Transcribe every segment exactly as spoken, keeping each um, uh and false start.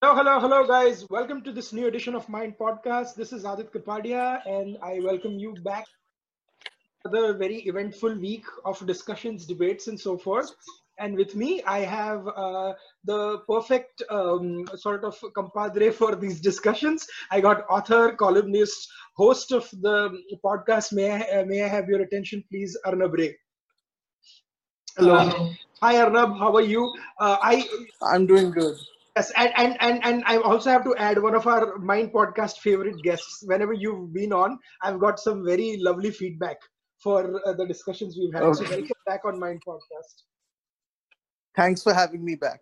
Hello, hello, hello, guys. Welcome to this new edition of Mind Podcast. This is Aditya Kapadia, and I welcome you back to another very eventful week of discussions, debates, and so forth. And with me, I have uh, the perfect um, sort of compadre for these discussions. I got author, columnist, host of the podcast. May I, uh, may I have your attention, please, Arnab Ray. Hello. Uh, hi, Arnab. How are you? Uh, I I'm doing good. Yes, and, and, and, and I also have to add one of our Mind Podcast favorite guests. Whenever you've been on, I've got some very lovely feedback for uh, the discussions we've had. Okay. So welcome back on Mind Podcast. Thanks for having me back.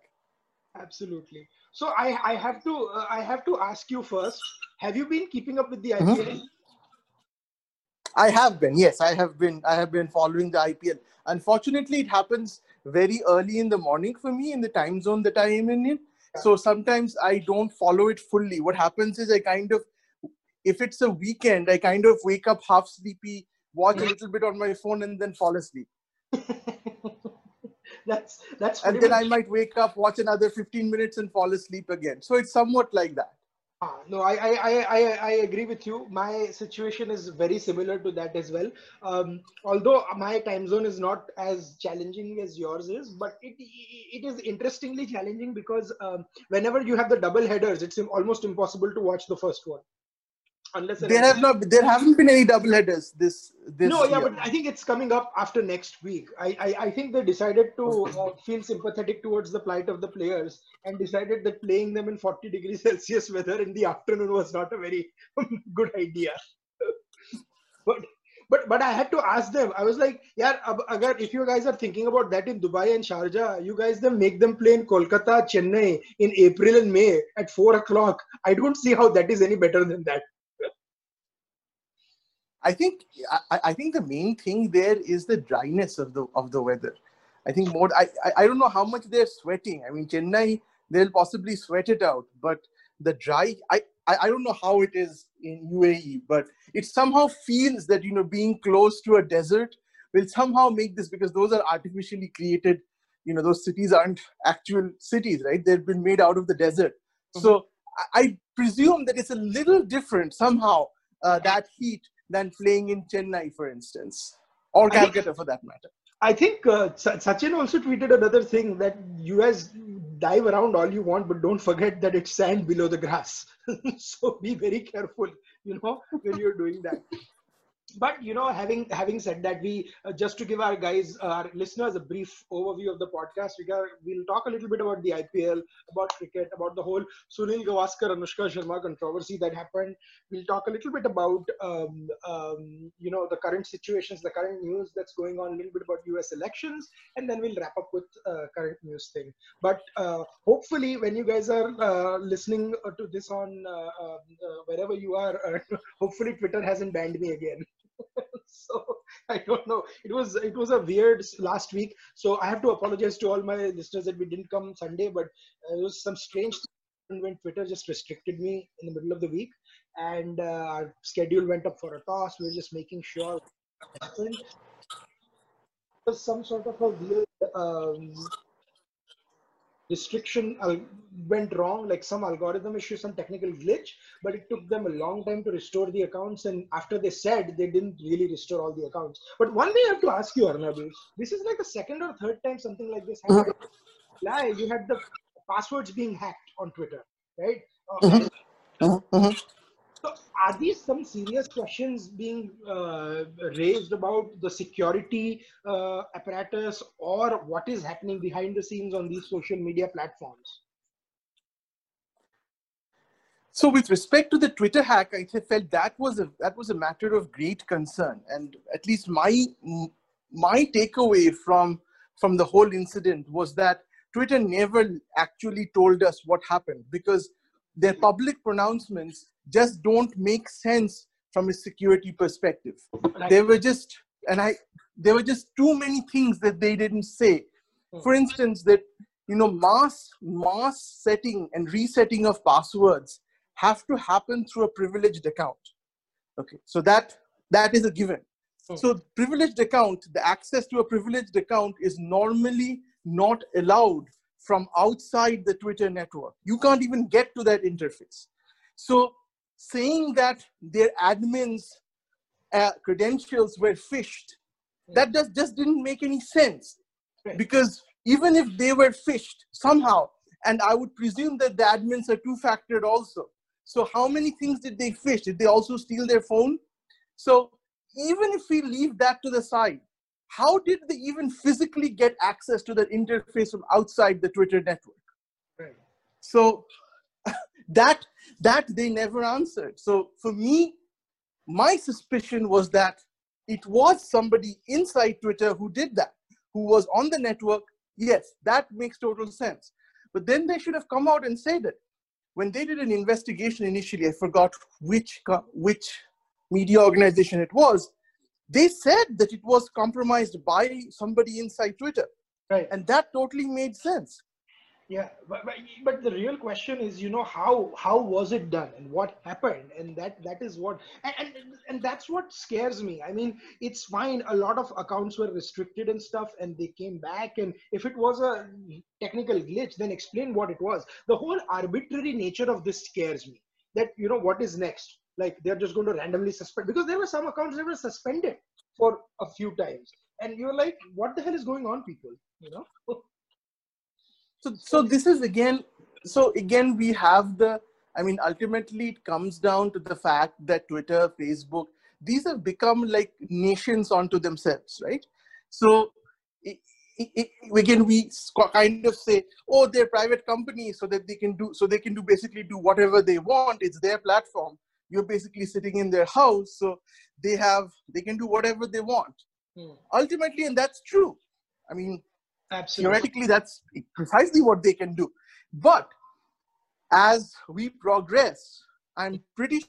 Absolutely. So I, I have to uh, I have to ask you first, have you been keeping up with the I P L? Mm-hmm. I have been, yes, I have been. I have been following the I P L. Unfortunately, it happens very early in the morning for me in the time zone that I am in. So sometimes I don't follow it fully. What happens is I kind of, if it's a weekend, I kind of wake up half sleepy, watch a little bit on my phone and then fall asleep. that's that's. And then much... I might wake up, watch another fifteen minutes and fall asleep again. So it's somewhat like that. Ah, no, I, I, I, I agree with you. My situation is very similar to that as well. Um, although my time zone is not as challenging as yours is, but it it is interestingly challenging because um, whenever you have the double headers, it's almost impossible to watch the first one. Unless there have not, there haven't been any double headers this this. No, yeah, year. But I think it's coming up after next week. I I, I think they decided to uh, feel sympathetic towards the plight of the players and decided that playing them in forty degrees Celsius weather in the afternoon was not a very good idea. but but but I had to ask them. I was like, yeah, agar if you guys are thinking about that in Dubai and Sharjah, you guys then make them play in Kolkata, Chennai in April and May at four o'clock. I don't see how that is any better than that. I think I, I think the main thing there is the dryness of the of the weather. I think more. I, I don't know how much they're sweating. I mean, Chennai, they'll possibly sweat it out, but the dry. I, I don't know how it is in U A E, but it somehow feels that you know being close to a desert will somehow make this, because those are artificially created. You know, those cities aren't actual cities, right? They've been made out of the desert. Mm-hmm. So I, I presume that it's a little different somehow uh, that heat. Than playing in Chennai, for instance, or Calcutta for that matter. I think uh, Sachin also tweeted another thing that you guys dive around all you want, but don't forget that it's sand below the grass. So be very careful, you know, when you're doing that. But, you know, having having said that, we uh, just to give our guys, our listeners, a brief overview of the podcast, we got, we'll talk a little bit about the I P L, about cricket, about the whole Sunil Gavaskar, Anushka Sharma controversy that happened. We'll talk a little bit about, um, um, you know, the current situations, the current news that's going on, a little bit about U S elections, and then we'll wrap up with uh, current news thing. But uh, hopefully when you guys are uh, listening to this on uh, uh, wherever you are, uh, hopefully Twitter hasn't banned me again. So I don't know. It was it was a weird last week. So I have to apologize to all my listeners that we didn't come Sunday, but it was some strange thing when Twitter just restricted me in the middle of the week, and uh, our schedule went up for a toss. We were just making sure it happened. It was some sort of a weird um, restriction went wrong, like some algorithm issue, some technical glitch, but it took them a long time to restore the accounts. And after they said, they didn't really restore all the accounts. But one thing I have to ask you, Arnab, this is like the second or third time something like this happened. Mm-hmm. You had the passwords being hacked on Twitter, right? Mm-hmm. Uh, mm-hmm. So are these some serious questions being uh, raised about the security uh, apparatus or what is happening behind the scenes on these social media platforms? So with respect to the Twitter hack, I felt that was a, that was a matter of great concern. And at least my, my takeaway from, from the whole incident was that Twitter never actually told us what happened, because their public pronouncements just don't make sense from a security perspective. There were just and I there were just too many things that they didn't say. For instance, that you know mass mass setting and resetting of passwords have to happen through a privileged account. Okay, so that that is a given. So privileged account, the access to a privileged account is normally not allowed from outside the Twitter network. You can't even get to that interface. So saying that their admins' uh, credentials were phished, that just, just didn't make any sense. Right. Because even if they were phished somehow, and I would presume that the admins are two-factored also. So how many things did they phish? Did they also steal their phone? So even if we leave that to the side, how did they even physically get access to the interface from outside the Twitter network? Right. So that, that they never answered. So for me, my suspicion was that it was somebody inside Twitter who did that, who was on the network. Yes, that makes total sense. But then they should have come out and said it. When they did an investigation initially, I forgot which, which media organization it was, they said that it was compromised by somebody inside Twitter. Right. And that totally made sense. Yeah, but, but, but the real question is, you know, how how was it done and what happened? And that that is what, and, and, and that's what scares me. I mean, it's fine. A lot of accounts were restricted and stuff, and they came back. And if it was a technical glitch, then explain what it was. The whole arbitrary nature of this scares me. That, you know, what is next? Like, they're just going to randomly suspend. Because there were some accounts that were suspended for a few times. And you're like, what the hell is going on, people? You know? So, so this is again, so again, we have the, I mean, ultimately it comes down to the fact that Twitter, Facebook, these have become like nations onto themselves, right? So it, it, it, again, we kind of say, oh, they're private companies so that they can do, so they can do basically do whatever they want. It's their platform. You're basically sitting in their house. So they have, they can do whatever they want. Hmm. Ultimately, and that's true. I mean, absolutely. Theoretically, that's precisely what they can do. But as we progress, I'm pretty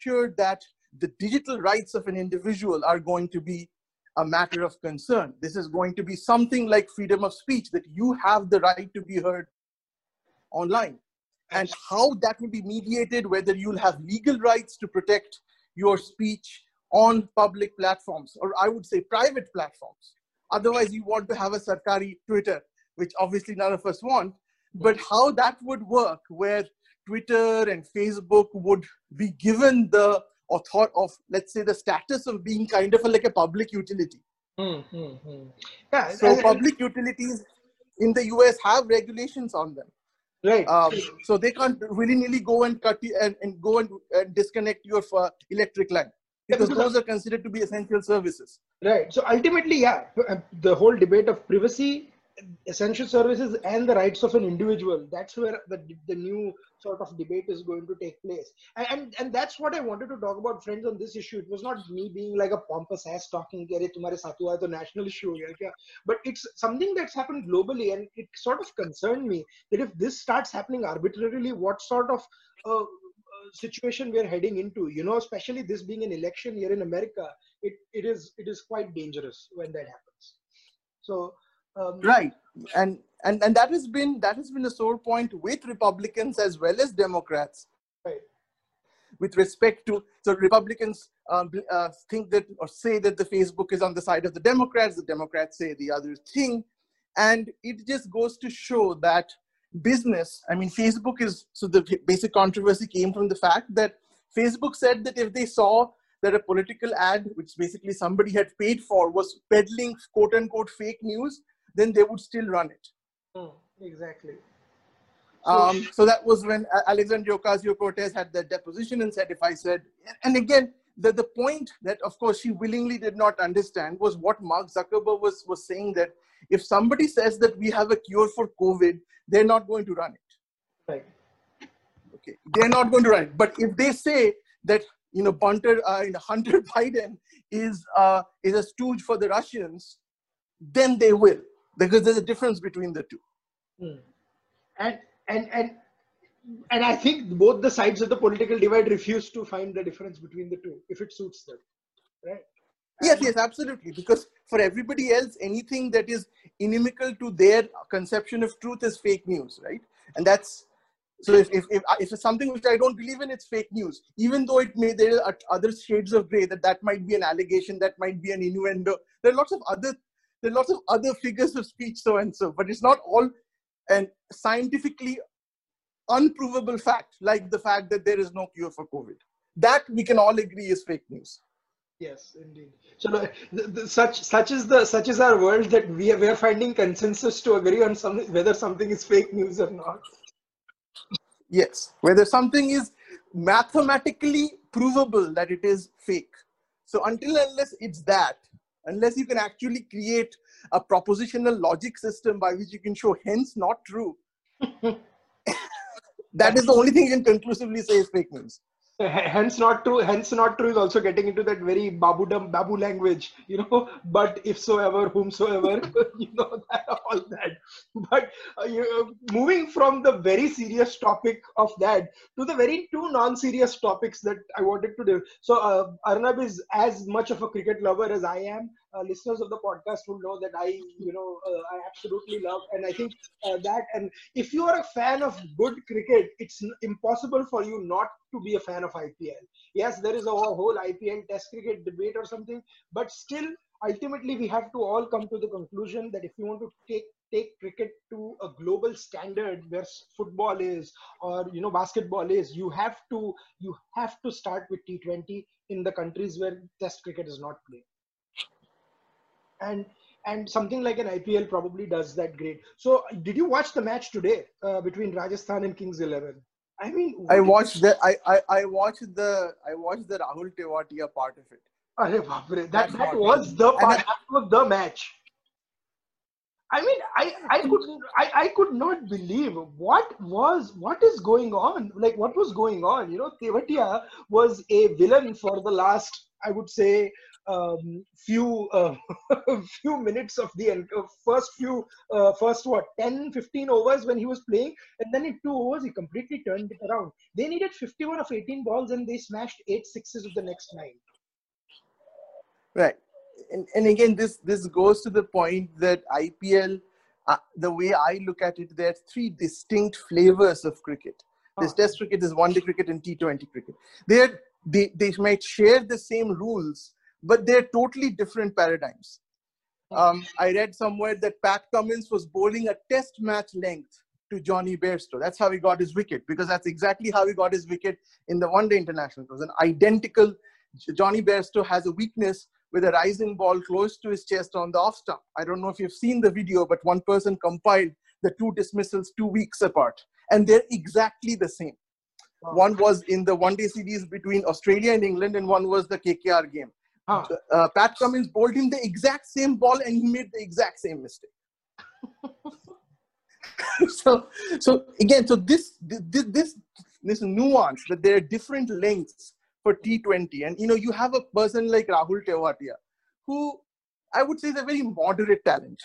sure that the digital rights of an individual are going to be a matter of concern. This is going to be something like freedom of speech, that you have the right to be heard online. And how that will be mediated, whether you'll have legal rights to protect your speech on public platforms, or I would say private platforms. Otherwise, you want to have a Sarkari Twitter, which obviously none of us want. But how that would work, where Twitter and Facebook would be given the author of, let's say, the status of being kind of a, like a public utility. Mm-hmm. Yeah, so and, and, public utilities in the U S have regulations on them. Right. Um, so they can't willy-nilly go and cut you and, and go and, and disconnect your uh, electric line. Because those are considered to be essential services. Right. So ultimately, yeah, the whole debate of privacy, essential services, and the rights of an individual, that's where the, the new sort of debate is going to take place. And, and and that's what I wanted to talk about, friends, on this issue. It was not me being like a pompous ass talking, tumhare saath hua hai to national issue. But it's something that's happened globally, and it sort of concerned me that if this starts happening arbitrarily, what sort of... Uh, situation we're heading into, you know, especially this being an election year in America, it, it is it is quite dangerous when that happens. So um, right, and and and that has been that has been a sore point with Republicans as well as Democrats. Right. With respect to, so Republicans um, uh, think that or say that the Facebook is on the side of the Democrats. The Democrats say the other thing, and it just goes to show that. Business, I mean, Facebook is, so the basic controversy came from the fact that Facebook said that if they saw that a political ad, which basically somebody had paid for, was peddling quote unquote fake news, then they would still run it. Mm, exactly. Um, so that was when Alexandria Ocasio-Cortez had that deposition and said, if I said, and again, the, the point that of course she willingly did not understand was what Mark Zuckerberg was, was saying, that if somebody says that we have a cure for COVID, they're not going to run it. Right. Okay. They're not going to run it. But if they say that, you know, Hunter, uh, Hunter Biden is, uh, is a stooge for the Russians, then they will, because there's a difference between the two. Hmm. And, and, and, and I think both the sides of the political divide refuse to find the difference between the two, if it suits them. Right. Yes, yes, absolutely. Because for everybody else, anything that is inimical to their conception of truth is fake news, right? And that's, so if, if, if, if it's something which I don't believe in, it's fake news. Even though it may, there are other shades of grey, that that might be an allegation, that might be an innuendo. There are lots of other, there are lots of other figures of speech, so and so, but it's not all and scientifically unprovable fact, like the fact that there is no cure for COVID. That we can all agree is fake news. Yes, indeed. So, no, the, the, such such is the such is our world that we are, we are finding consensus to agree on some, whether something is fake news or not. Yes, whether something is mathematically provable that it is fake. So until unless it's that, unless you can actually create a propositional logic system by which you can show hence not true, that is the only thing you can conclusively say is fake news. Hence not true. Hence not true is also getting into that very babu dumb babu language, you know. But if so ever, whomsoever, you know, that, all that. But uh, you, uh, moving from the very serious topic of that to the very two non-serious topics that I wanted to do. So uh, Arnab is as much of a cricket lover as I am. Uh, listeners of the podcast will know that I, you know, uh, I absolutely love, and I think uh, that. And if you are a fan of good cricket, it's impossible for you not to be a fan of I P L. Yes, there is a whole I P L test cricket debate or something, but still, ultimately, we have to all come to the conclusion that if you want to take take cricket to a global standard where football is, or you know, basketball is, you have to you have to start with T twenty in the countries where test cricket is not played. And and something like an I P L probably does that great. So, did you watch the match today uh, between Rajasthan and Kings eleven? I mean, I watched the I, I I watched the I watched the Rahul Tewatia part of it. Arre baap re, that that, that was the part, that was the match. I mean, I I could I, I could not believe what was what is going on. Like, what was going on? You know, Tewatia was a villain for the last, I would say, um, few uh, few minutes of the end, uh, first few uh, first what ten fifteen overs when he was playing, and then in two overs he completely turned it around. They needed fifty-one of eighteen balls and they smashed eight sixes of the next nine. Right, and and again this this goes to the point that I P L, uh, the way I look at it, there are three distinct flavors of cricket. There's huh. Test cricket, there's one day cricket, and T twenty cricket. They're They, they might share the same rules, but they're totally different paradigms. Um, I read somewhere that Pat Cummins was bowling a test match length to Johnny Bairstow. That's how he got his wicket, because that's exactly how he got his wicket in the one-day international. It was an identical. Johnny Bairstow has a weakness with a rising ball close to his chest on the off stump. I don't know if you've seen the video, but one person compiled the two dismissals two weeks apart, and they're exactly the same. One was in the one-day series between Australia and England, and one was the K K R game. Huh. Uh, Pat Cummins bowled him the exact same ball, and he made the exact same mistake. so, so again, so this, this, this, this nuance that there are different lengths for T twenty, and you know, you have a person like Rahul Tewatia, who I would say is a very moderate talent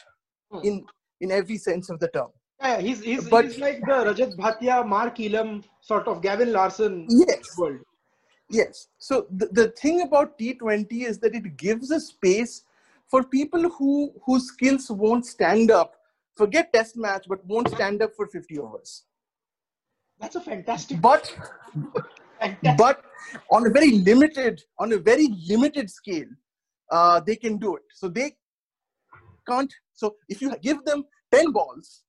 hmm. in in every sense of the term. Yeah, he's he's, but, he's like the Rajat Bhatia, Mark Elam, sort of Gavin Larson yes, world. Yes. So the, the thing about T twenty is that it gives a space for people who whose skills won't stand up. Forget test match, but won't stand up for fifty overs. That's a fantastic. But fantastic. But on a very limited on a very limited scale, uh, they can do it. So they can't. So if you give them ten balls,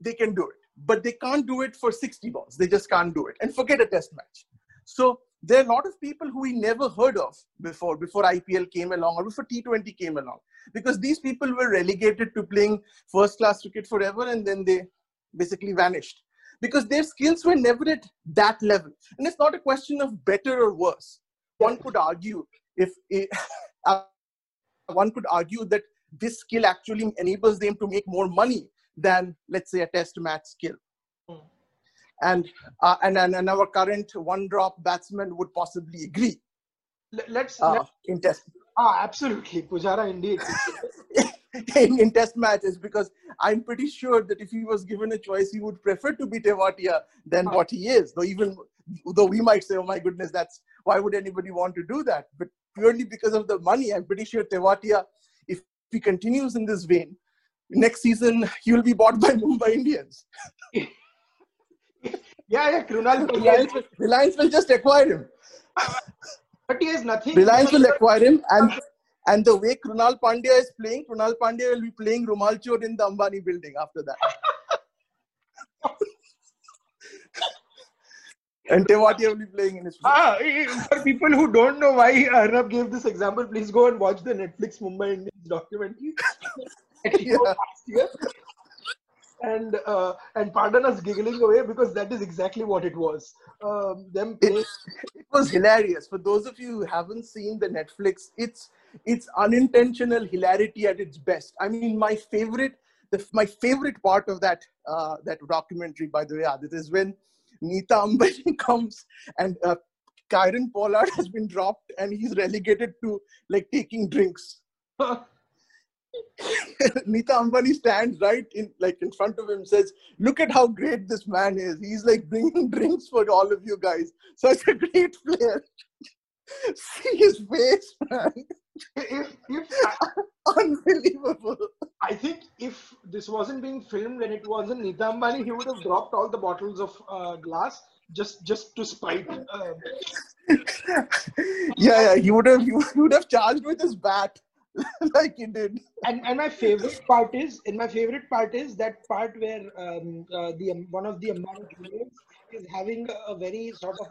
they can do it, but they can't do it for sixty balls. They just can't do it, and forget a test match. So there are a lot of people who we never heard of before, before I P L came along or before T twenty came along, because these people were relegated to playing first-class cricket forever, and then they basically vanished because their skills were never at that level. And it's not a question of better or worse. One could argue if it, uh, one could argue that this skill actually enables them to make more money than, let's say, a test match skill. Mm. And, uh, and and our current one-drop batsman would possibly agree. Let's, uh, let's in test. Ah, absolutely, Pujara, indeed. in, in test matches, because I'm pretty sure that if he was given a choice, he would prefer to be Tewatia than ah. what he is. Though even though we might say, oh my goodness, that's why would anybody want to do that? But purely because of the money, I'm pretty sure Tewatia, if he continues in this vein, next season, he will be bought by Mumbai Indians. yeah, yeah, Krunal Reliance, Reliance will just acquire him. But he has nothing. Reliance will acquire him, and and the way Krunal Pandya is playing, Krunal Pandya will be playing Rumal Chor in the Ambani building after that. And Tewatia will be playing in his position. Ah, for people who don't know why Arnab gave this example, please go and watch the Netflix Mumbai Indians documentary. Yeah. Last year. And uh, and pardon us giggling away, because that is exactly what it was. Um, them playing. It, it was hilarious. For those of you who haven't seen the Netflix, it's it's unintentional hilarity at its best. I mean, my favorite, the, my favorite part of that uh, that documentary, by the way, Adit, is when Nita Ambani comes and uh, Kyron Pollard has been dropped and he's relegated to like taking drinks. Nita Ambani stands right in like in front of him, says, "Look at how great this man is. He's like bringing drinks for all of you guys. Such a great player." See his face, man. If, if, unbelievable. I think if this wasn't being filmed and it wasn't Nita Ambani, he would have dropped all the bottles of uh, glass just just to spite. Uh, yeah, yeah, he would have he would have charged with his bat. Like he did. And and my favorite part is, and my favorite part is that part where um, uh, the um, one of the Ambani players is having a, a very sort of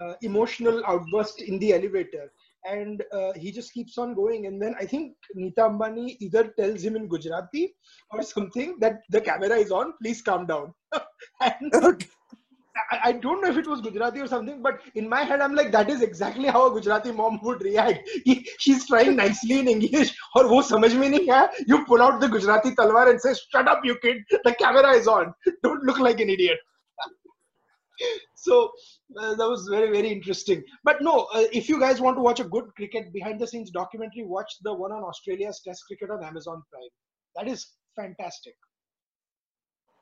uh, emotional outburst in the elevator, and uh, he just keeps on going. And then I think Nita Ambani either tells him in Gujarati or something that the camera is on, please calm down. And, okay. I don't know if it was Gujarati or something, but in my head, I'm like, that is exactly how a Gujarati mom would react. He, she's trying nicely in English, aur wo samajh mein nahi hai. You pull out the Gujarati talwar and say, "Shut up, you kid. The camera is on. Don't look like an idiot." So uh, that was very, very interesting. But no, uh, if you guys want to watch a good cricket behind the scenes documentary, watch the one on Australia's Test cricket on Amazon Prime. That is fantastic.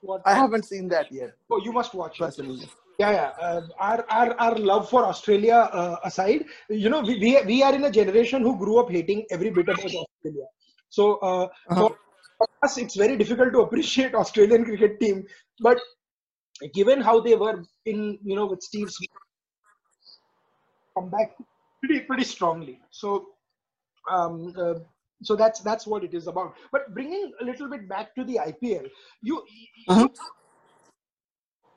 What? I haven't seen that yet. Oh, you must watch personally. It. Yeah, yeah. Uh, our, our our love for Australia uh, aside, you know, we, we we are in a generation who grew up hating every bit of Australia. So uh, uh-huh. for us, it's very difficult to appreciate Australian cricket team. But given how they were in, you know, with Steve's comeback, pretty pretty strongly. So. Um, uh, So that's that's what it is about. But bringing a little bit back to the I P L, you uh-huh.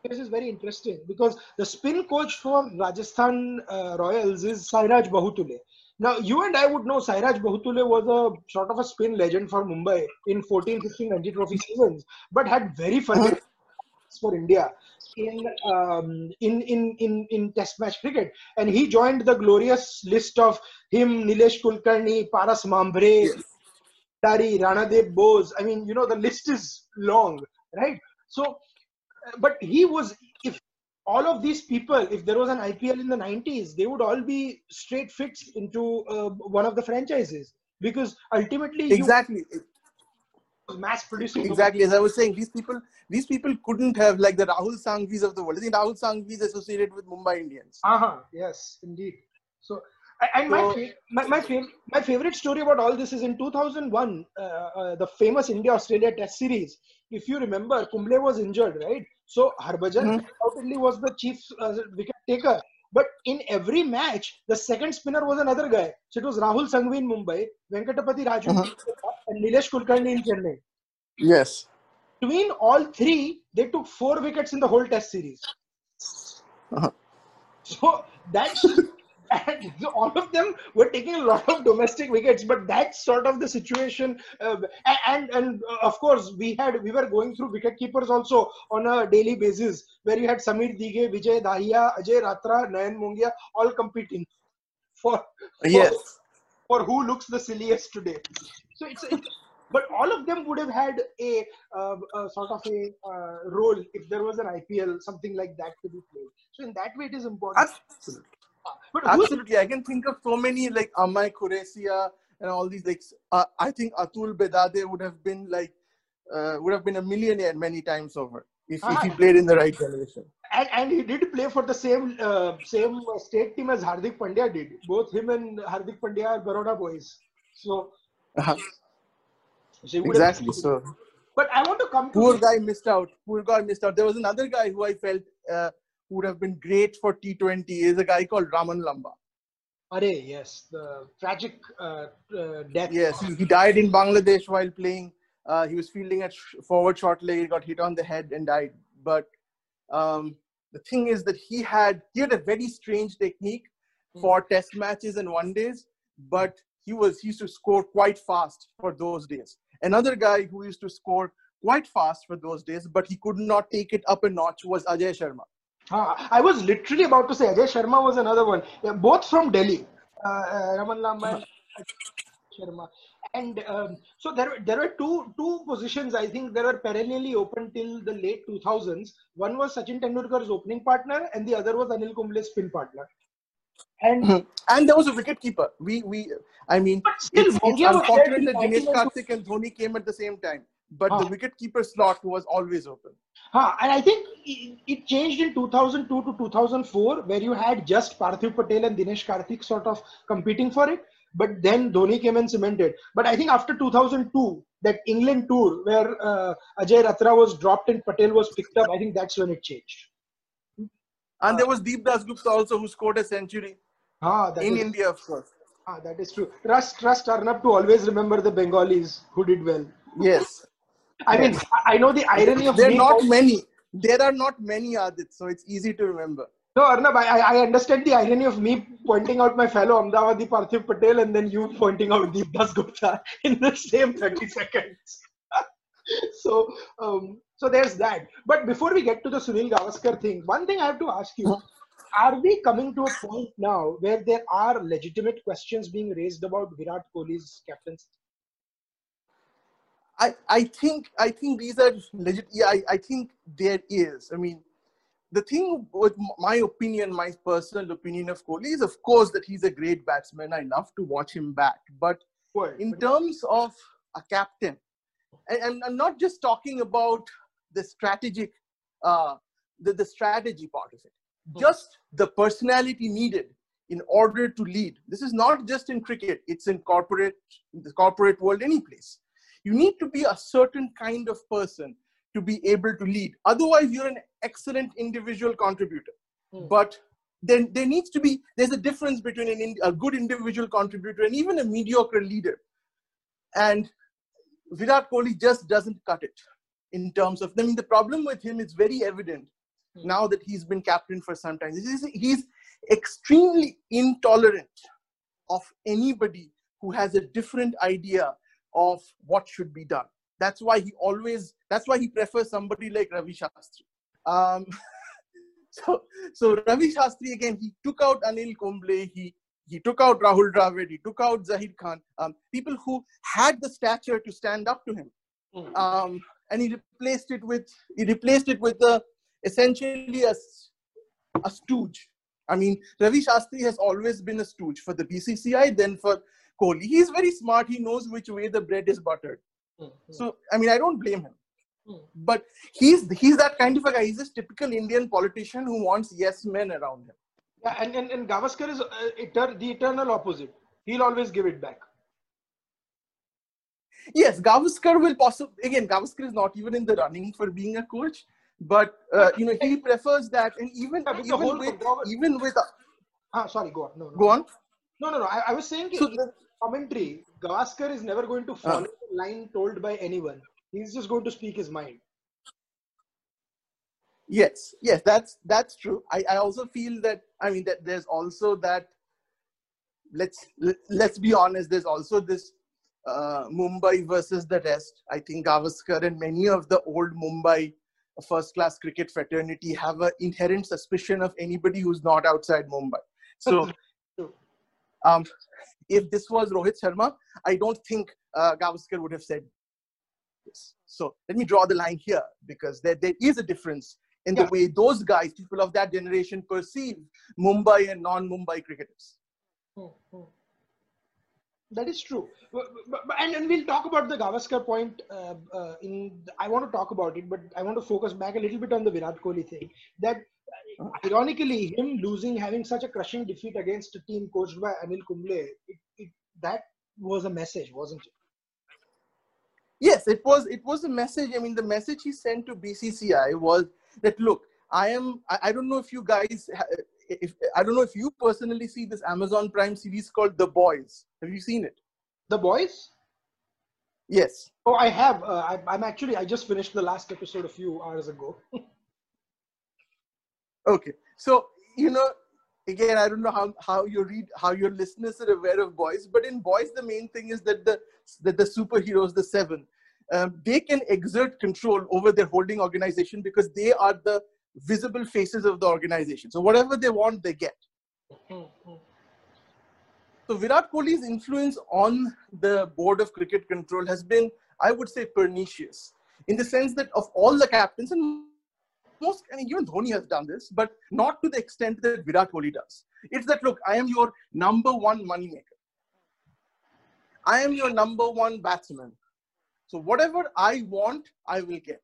this is very interesting because the spin coach for Rajasthan uh, Royals is Sairaj Bahutule. Now you and I would know Sairaj Bahutule was a sort of a spin legend for Mumbai in fourteen, fifteen, twenty trophy seasons, but had very fun uh-huh. for India in, um, in in in in Test match cricket, and he joined the glorious list of him, Nilesh Kulkarni, Paras Mambre, yes. Dari, Ranadev Bose. I mean, you know, the list is long, right? So, but he was, if all of these people, if there was an I P L in the nineties, they would all be straight fits into uh, one of the franchises because ultimately, exactly. You, mass producing exactly as I was saying, these people these people couldn't have like the Rahul Sanghvis of the world. I think Rahul Sanghvi is associated with Mumbai Indians. Aha, uh-huh, yes, indeed. So, and so, my my my, fav, my favorite story about all this is in two thousand one, uh, uh, the famous India Australia Test series. If you remember, Kumble was injured, right? So Harbhajan mm-hmm. undoubtedly was the chief uh, wicket taker. But in every match, the second spinner was another guy. So it was Rahul Sanghvi in Mumbai, Venkatapati Raju uh-huh. and Nilesh Kulkarni in Chennai. Yes. Between all three, they took four wickets in the whole Test series. Uh-huh. So that's, and all of them were taking a lot of domestic wickets, but that's sort of the situation. Uh, and and uh, of course, we had we were going through wicketkeepers also on a daily basis, where you had Sameer Dige, Vijay Dahiya, Ajay Ratra, Nayan Mungia, all competing for, for yes for who looks the silliest today. So it's. it's But all of them would have had a, uh, a sort of a uh, role if there was an I P L, something like that to be played. So in that way, it is important. Absolutely. But Absolutely. I can think of so many like Amay Qureshi and all these. Like, uh, I think Atul Bedade would have been like uh, would have been a millionaire many times over if, ah. if he played in the right generation. And, and he did play for the same uh, same state team as Hardik Pandya did. Both him and Hardik Pandya are Baroda boys. So. Uh-huh. So exactly. So, but I want to come. Poor to guy me. missed out. Poor guy missed out. There was another guy who I felt uh, would have been great for T twenty. Is a guy called Raman Lamba. Are yes, the tragic uh, uh, death. Yes, he died in Bangladesh while playing. Uh, he was fielding at sh- forward short leg. Got hit on the head and died. But um, The thing is that he had he had a very strange technique for test matches and one days, but he was he used to score quite fast for those days. Another guy who used to score quite fast for those days, but he could not take it up a notch, was Ajay Sharma. Ah, I was literally about to say Ajay Sharma was another one. Yeah, both from Delhi, uh, Raman Lamba and Sharma. And um, so there, there were two two positions, I think, that were perennially open till the late two thousands. One was Sachin Tendulkar's opening partner, and the other was Anil Kumble's spin partner. And and there was a wicketkeeper. We we I mean, but still, it's, it's unfortunate that Dinesh Karthik and Dhoni came at the same time. But huh. the wicketkeeper slot was always open. Huh. And I think it changed in two thousand two to two thousand four, where you had just Parthiv Patel and Dinesh Karthik sort of competing for it. But then Dhoni came and cemented. But I think after two thousand two, that England tour where uh, Ajay Rathra was dropped and Patel was picked up, I think that's when it changed. And uh, there was Deep Das Gupta also, who scored a century ah, that in is, India, of course. Ah, that is true. Trust, trust Arnab to always remember the Bengalis who did well. Yes. I mean, yes. I know the irony of... There are not many. There are not many, Adit, so it's easy to remember. No, Arnab, I, I understand the irony of me pointing out my fellow Ahmedavadi Parthiv Patel and then you pointing out Deep Das Gupta in the same thirty seconds. so, um, so there's that. But before we get to the Sunil Gavaskar thing, one thing I have to ask you. Are we coming to a point now where there are legitimate questions being raised about Virat Kohli's captaincy? I, I think I think these are legit. Yeah, I, I think there is. I mean, the thing with my opinion, my personal opinion of Kohli is, of course, that he's a great batsman. I love to watch him bat. But in terms of a captain, and, and I'm not just talking about the strategic, uh, the, the strategy part of it. Just the personality needed in order to lead. This is not just in cricket. It's in corporate, in the corporate world, any place. You need to be a certain kind of person to be able to lead. Otherwise, you're an excellent individual contributor. Mm. But then there needs to be, there's a difference between an, a good individual contributor and even a mediocre leader. And Virat Kohli just doesn't cut it in terms of, I mean, the problem with him is very evident mm. now that he's been captain for some time. He's, he's extremely intolerant of anybody who has a different idea of what should be done. That's why he always, that's why he prefers somebody like Ravi Shastri. Um, so, so Ravi Shastri, again, he took out Anil Kumble, he, he took out Rahul Dravid, he took out Zahid Khan, um, people who had the stature to stand up to him. Mm-hmm. Um, and he replaced it with, he replaced it with a, essentially a, a stooge. I mean, Ravi Shastri has always been a stooge for the B C C I, then for Kohli. He's very smart. He knows which way the bread is buttered. Mm-hmm. So, I mean, I don't blame him. Mm. But he's he's that kind of a guy. He's this typical Indian politician who wants yes men around him. Yeah, and, and, and Gavaskar is uh, eter- the eternal opposite. He'll always give it back. Yes, Gavaskar will possibly... Again, Gavaskar is not even in the running for being a coach. But, uh, you know, he prefers that. And even, yeah, even with... Even with uh, ah, sorry, go on. No, no. Go on. No, no, no. I, I was saying... So, it, commentary, Gavaskar is never going to follow uh, the line told by anyone. He's just going to speak his mind. Yes, yes, that's that's true. I, I also feel that, I mean, that there's also that, let's let, let's be honest, there's also this uh, Mumbai versus the rest. I think Gavaskar and many of the old Mumbai first-class cricket fraternity have an inherent suspicion of anybody who's not outside Mumbai. So, um, if this was Rohit Sharma, I don't think uh, Gavaskar would have said this. So let me draw the line here, because there, there is a difference in the yeah. way those guys, people of that generation, perceive Mumbai and non-Mumbai cricketers. Oh, oh. That is true. And, and we'll talk about the Gavaskar point. Uh, uh, in the, I want to talk about it, but I want to focus back a little bit on the Virat Kohli thing. That ironically, him losing, having such a crushing defeat against a team coached by Anil Kumble, it, it, that was a message, wasn't it? Yes, it was. It was a message. I mean, the message he sent to B C C I was that, look, I am. I, I don't know if you guys, if I don't know if you personally see this Amazon Prime series called The Boys. Have you seen it? The Boys? Yes. Oh, I have. Uh, I, I'm actually. I just finished the last episode a few hours ago. Okay. So, you know, again, I don't know how, how you read, how your listeners are aware of boys, but in boys, the main thing is that the, that the superheroes, the seven, um, they can exert control over their holding organization because they are the visible faces of the organization. So whatever they want, they get. Mm-hmm. So Virat Kohli's influence on the Board of Cricket Control has been, I would say, pernicious in the sense that of all the captains, and most, I mean, even Dhoni has done this, but not to the extent that Virat Kohli does. It's that, look, I am your number one moneymaker. I am your number one batsman. So whatever I want, I will get.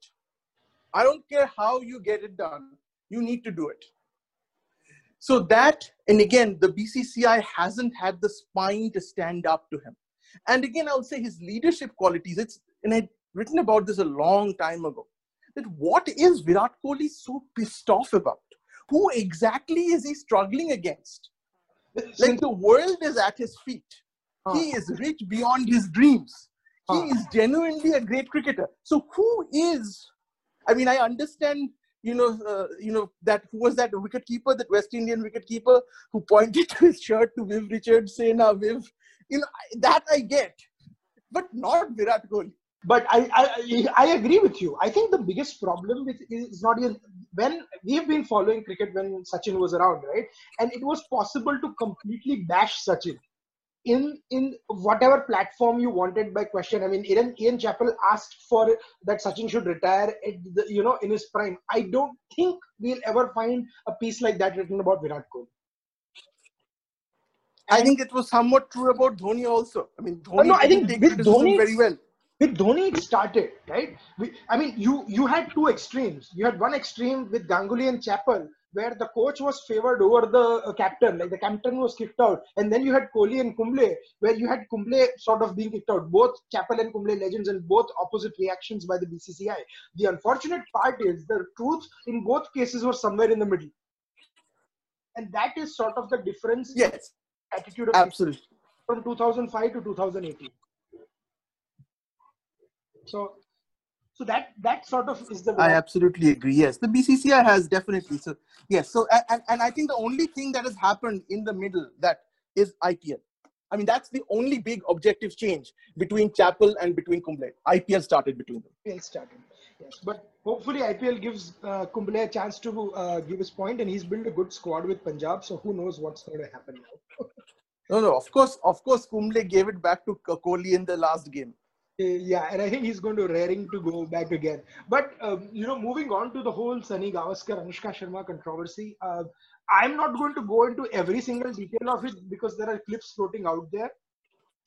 I don't care how you get it done. You need to do it. So that, and again, the B C C I hasn't had the spine to stand up to him. And again, I would say his leadership qualities, it's, and I'd written about this a long time ago, that what is Virat Kohli so pissed off about? Who exactly is he struggling against? Like the world is at his feet. He is rich beyond his dreams. He is genuinely a great cricketer. So who is, I mean, I understand, you know, uh, you know that who was that wicketkeeper, that West Indian wicketkeeper who pointed to his shirt to Viv Richards, saying, "Now, Viv," you know, that I get, but not Virat Kohli. But I, I, I agree with you. I think the biggest problem with is not even when we've been following cricket when Sachin was around, right? And it was possible to completely bash Sachin in in whatever platform you wanted by question. I mean, Ian, Ian Chappell asked for that Sachin should retire, at the, you know, in his prime. I don't think we'll ever find a piece like that written about Virat Kohli. I think it was somewhat true about Dhoni also. I mean, Dhoni no, I think didn't take Dhoni very well. With Dhoni, it started, right? We, I mean, you you had two extremes. You had one extreme with Ganguly and Chappell, where the coach was favored over the uh, captain, like the captain was kicked out. And then you had Kohli and Kumble, where you had Kumble sort of being kicked out. Both Chappell and Kumble legends, and both opposite reactions by the B C C I. The unfortunate part is the truth in both cases were somewhere in the middle. And that is sort of the difference yes. in the attitude of Absolutely. From two thousand five to two thousand eighteen. So, so that that sort of is the. I absolutely agree. Yes, the B C C I has definitely. So yes. So and and I think the only thing that has happened in the middle that is I P L. I mean, that's the only big objective change between Chappell and between Kumble. I P L started between them. I P L started. Yes, but hopefully I P L gives uh, Kumble a chance to uh, give his point, and he's built a good squad with Punjab. So who knows what's going to happen now? no, no. Of course, of course, Kumble gave it back to Kohli in the last game. Yeah, and I think he's going to raring to go back again. But, um, you know, moving on to the whole Sunil Gavaskar, Anushka Sharma controversy, uh, I'm not going to go into every single detail of it because there are clips floating out there.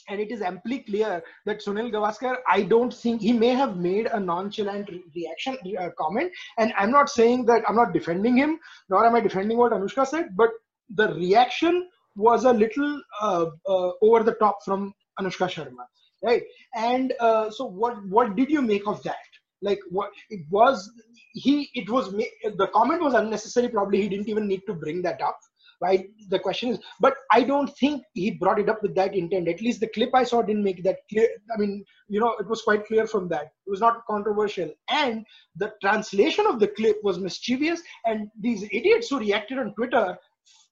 And it is amply clear that Sunil Gavaskar, I don't think he may have made a nonchalant re- reaction uh, comment. And I'm not saying that I'm not defending him, nor am I defending what Anushka said, but the reaction was a little uh, uh, over the top from Anushka Sharma. Right. And uh, so what, what did you make of that? Like what it was, he, it was, the comment was unnecessary. Probably he didn't even need to bring that up. Right. The question is, but I don't think he brought it up with that intent. At least the clip I saw didn't make that clear. I mean, you know, it was quite clear from that. It was not controversial. And the translation of the clip was mischievous. And these idiots who reacted on Twitter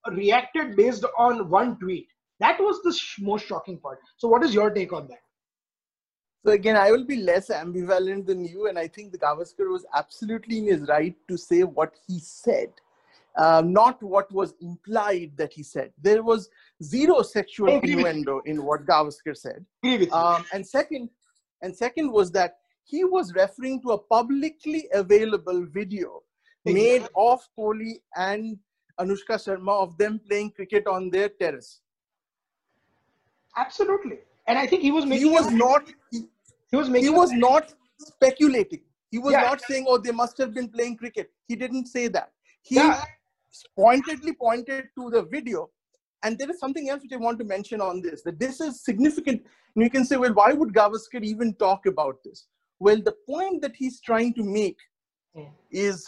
reacted based on one tweet. That was the sh- most shocking part. So what is your take on that? So again, I will be less ambivalent than you. And I think the Gavaskar was absolutely in his right to say what he said, uh, not what was implied that he said. There was zero sexual innuendo in what Gavaskar said. Um, and second, and second was that he was referring to a publicly available video made of Kohli and Anushka Sharma of them playing cricket on their terrace. Absolutely. And I think he was making... He was not... He, He was, he was not speculating. He was yeah. not saying, oh, they must have been playing cricket. He didn't say that. He yeah. pointedly pointed to the video. And there is something else which I want to mention on this, that this is significant. And you can say, well, why would Gavaskar even talk about this? Well, the point that he's trying to make mm. is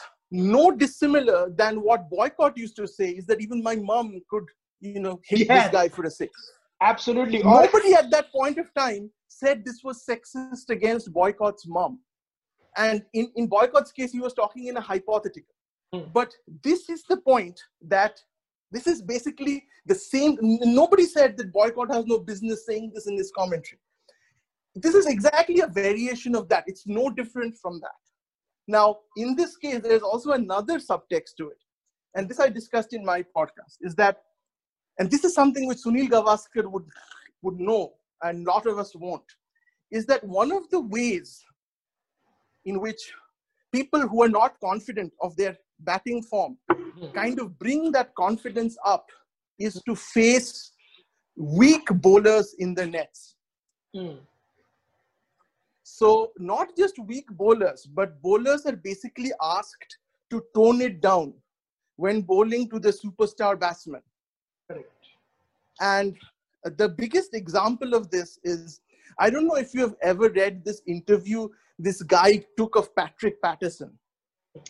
no dissimilar than what Boycott used to say, is that even my mom could, you know, hit yeah. this guy for a six. Absolutely. Nobody at that point of time said this was sexist against Boycott's mom. And in, in Boycott's case, he was talking in a hypothetical. Mm. But this is the point that this is basically the same. Nobody said that boycott has no business saying this in his commentary. This is exactly a variation of that. It's no different from that. Now, in this case, there's also another subtext to it. And this I discussed in my podcast, is that, and this is something which Sunil Gavaskar would, would know, and a lot of us won't, is that one of the ways in which people who are not confident of their batting form kind of bring that confidence up is to face weak bowlers in the nets. Mm. So not just weak bowlers, but bowlers are basically asked to tone it down when bowling to the superstar batsman. Correct. And the biggest example of this is, I don't know if you have ever read this interview this guy took of Patrick Patterson.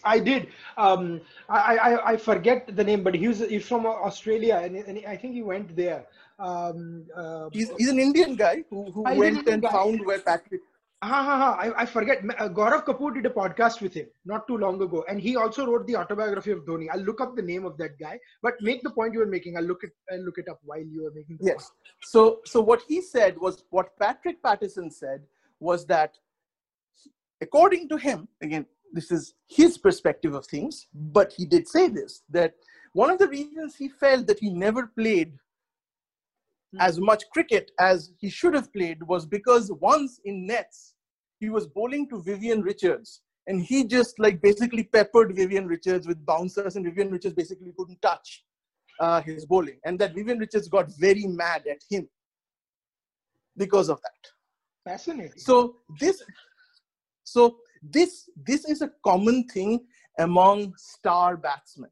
I did. Um, I, I, I forget the name, but he was, he's from Australia, and, and I think he went there. Um, uh, he's, he's an Indian guy who, who went and guy. found where Patrick... Ha, ha, ha. I, I forget. Gaurav Kapoor did a podcast with him not too long ago. And he also wrote the autobiography of Dhoni. I'll look up the name of that guy. But make the point you were making. I'll look it, I'll look it up while you were making the yes. point. Yes. So, so what he said was, what Patrick Patterson said was that, according to him, again, this is his perspective of things, but he did say this, that one of the reasons he felt that he never played as much cricket as he should have played was because once in nets, he was bowling to Vivian Richards, and he just like basically peppered Vivian Richards with bouncers, and Vivian Richards basically couldn't touch uh, his bowling, and that Vivian Richards got very mad at him because of that. Fascinating. So this, so this, this is a common thing among star batsmen.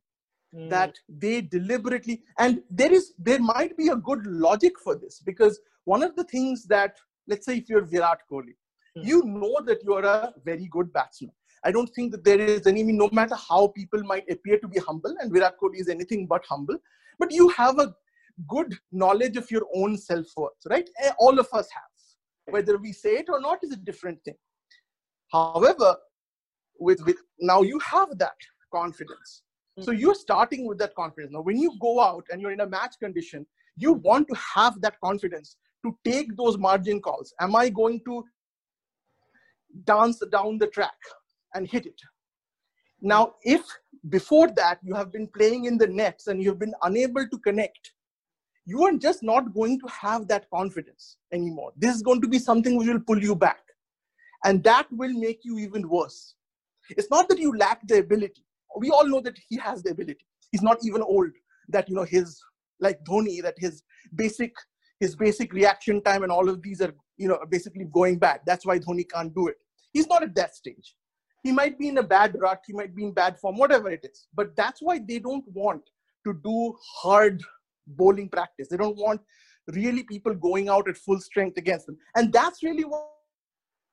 Mm. That they deliberately, and there is, there might be a good logic for this, because one of the things that, let's say if you're Virat Kohli, mm. you know that you're a very good batsman. I don't think that there is any, no matter how people might appear to be humble, and Virat Kohli is anything but humble, but you have a good knowledge of your own self-worth, right? All of us have. Whether we say it or not is a different thing. However, with, with now you have that confidence. So you're starting with that confidence. Now, when you go out and you're in a match condition, you want to have that confidence to take those margin calls. Am I going to dance down the track and hit it? Now, if before that you have been playing in the nets and you've been unable to connect, you are just not going to have that confidence anymore. This is going to be something which will pull you back. And that will make you even worse. It's not that you lack the ability. We all know that he has the ability. He's not even old. That, you know, his, like Dhoni, that his basic, his basic reaction time and all of these are, you know, basically going bad. That's why Dhoni can't do it. He's not at that stage. He might be in a bad rut. He might be in bad form, whatever it is. But that's why they don't want to do hard bowling practice. They don't want really people going out at full strength against them. And that's really what,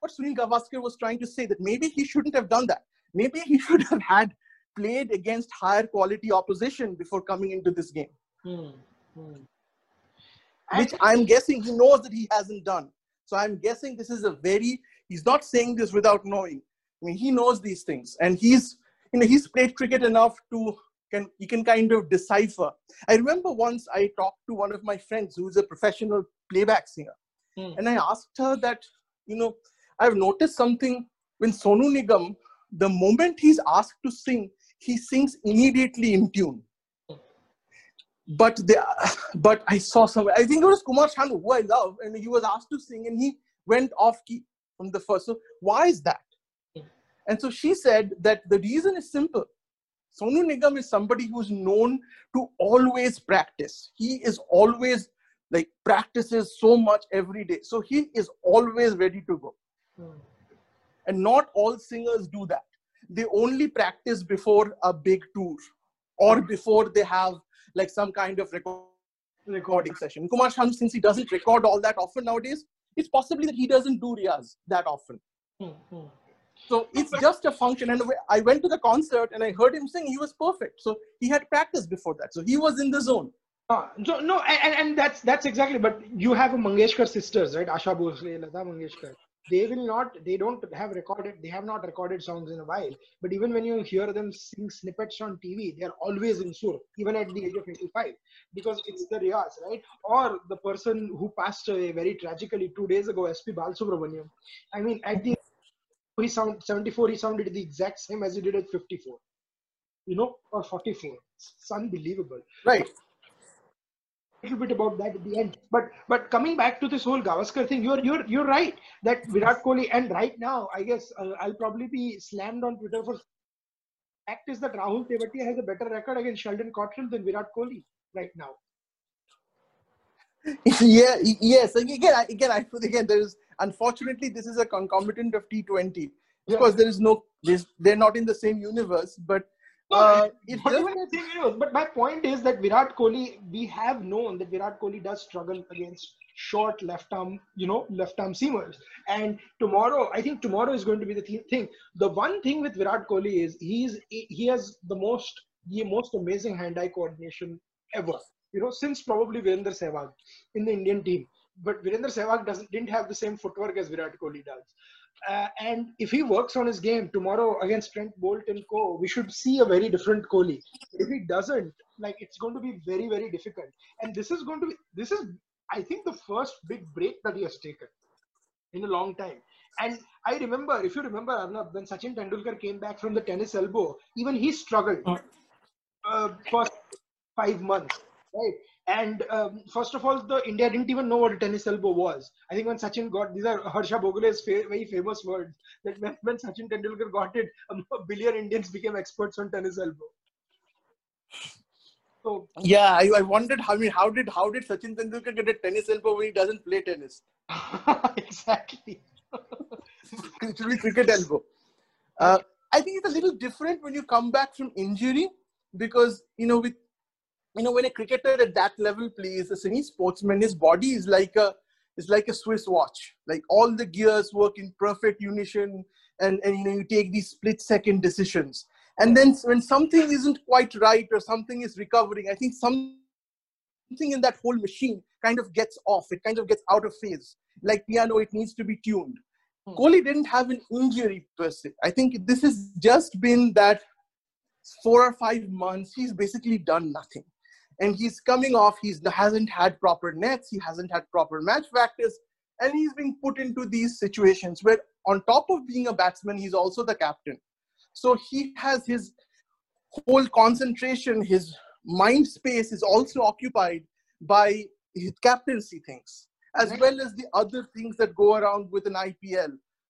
what Sunil Gavaskar was trying to say, that maybe he shouldn't have done that. Maybe he should have had played against higher quality opposition before coming into this game. Hmm. Hmm. Which I'm guessing he knows that he hasn't done. So I'm guessing this is a very, he's not saying this without knowing. I mean, he knows these things, and he's, you know, he's played cricket enough to, can he can kind of decipher. I remember once I talked to one of my friends who's a professional playback singer. Hmm. And I asked her that, you know, I've noticed something when Sonu Nigam, the moment he's asked to sing, he sings immediately in tune. But they, but I saw somewhere, I think it was Kumar Shan, who I love, and he was asked to sing and he went off key from the first. So why is that? And so she said that the reason is simple. Sonu Nigam is somebody who's known to always practice. He is always like practices so much every day. So he is always ready to go. And not all singers do that. They only practice before a big tour or before they have like some kind of record, recording session. Kumar Shan, since he doesn't record all that often nowadays, it's possibly that he doesn't do riyaz that often. Mm-hmm. So it's just a function. And I went to the concert and I heard him sing. He was perfect. So he had practiced before that. So he was in the zone. Uh, so, no, and, and that's that's exactly. But you have a Mangeshkar sisters, right? Asha Bhosle, Lata Mangeshkar. they will not, they don't have recorded, they have not recorded songs in a while. But even when you hear them sing snippets on T V, they are always in sur, even at the age of eighty-five, because it's the riyaz, right? Or the person who passed away very tragically two days ago, S P Balasubramaniam. I mean, at the he sound, seventy-four, he sounded the exact same as he did at fifty-four, you know, or forty-four. It's unbelievable. Right. Little bit about that at the end, but but coming back to this whole Gavaskar thing, you're you're you're right that Virat Kohli, and right now I guess uh, I'll probably be slammed on Twitter for fact is that Rahul Tewatia has a better record against Sheldon Cottrell than Virat Kohli right now. Yeah, yes. Again, I, again, I again there is, unfortunately this is a concomitant of T twenty. Of course, there is no they're not in the same universe, but. Uh, it's not even the same universe. But my point is that Virat Kohli, we have known that Virat Kohli does struggle against short left arm, you know, left arm seamers. And tomorrow, I think tomorrow is going to be the th- thing. The one thing with Virat Kohli is he's he has the most the most amazing hand-eye coordination ever. You know, since probably Virender Sehwag in the Indian team. But Virender Sehwag doesn't didn't have the same footwork as Virat Kohli does. Uh, and if he works on his game tomorrow against Trent Bolt and co, we should see a very different Kohli. If he doesn't, like, it's going to be very, very difficult. And this is going to be, this is, I think, the first big break that he has taken in a long time. And I remember, if you remember, Arnab, when Sachin Tendulkar came back from the tennis elbow, even he struggled uh, for five months, right? And um, first of all, the India didn't even know what a tennis elbow was. I think when Sachin got, these are Harsha Bogle's fa- very famous words, that when, when Sachin Tendulkar got it, um, a billion Indians became experts on tennis elbow. So yeah, I, I wondered how, I mean, how did how did Sachin Tendulkar get a tennis elbow when he doesn't play tennis? Exactly. It should be cricket elbow. Uh, I think it's a little different when you come back from injury, because you know with. You know, when a cricketer at that level plays, a semi sportsman, his body is like a is like a Swiss watch. Like all the gears work in perfect unison, and, and you know you take these split second decisions. And then when something isn't quite right or something is recovering, I think some, something in that whole machine kind of gets off. It kind of gets out of phase. Like piano, it needs to be tuned. Hmm. Kohli didn't have an injury per se. I think this has just been that four or five months. He's basically done nothing. And he's coming off, he hasn't had proper nets, he hasn't had proper match practice, and he's being put into these situations where on top of being a batsman, he's also the captain. So he has his whole concentration, his mind space is also occupied by his captaincy things, as well as the other things that go around with an I P L,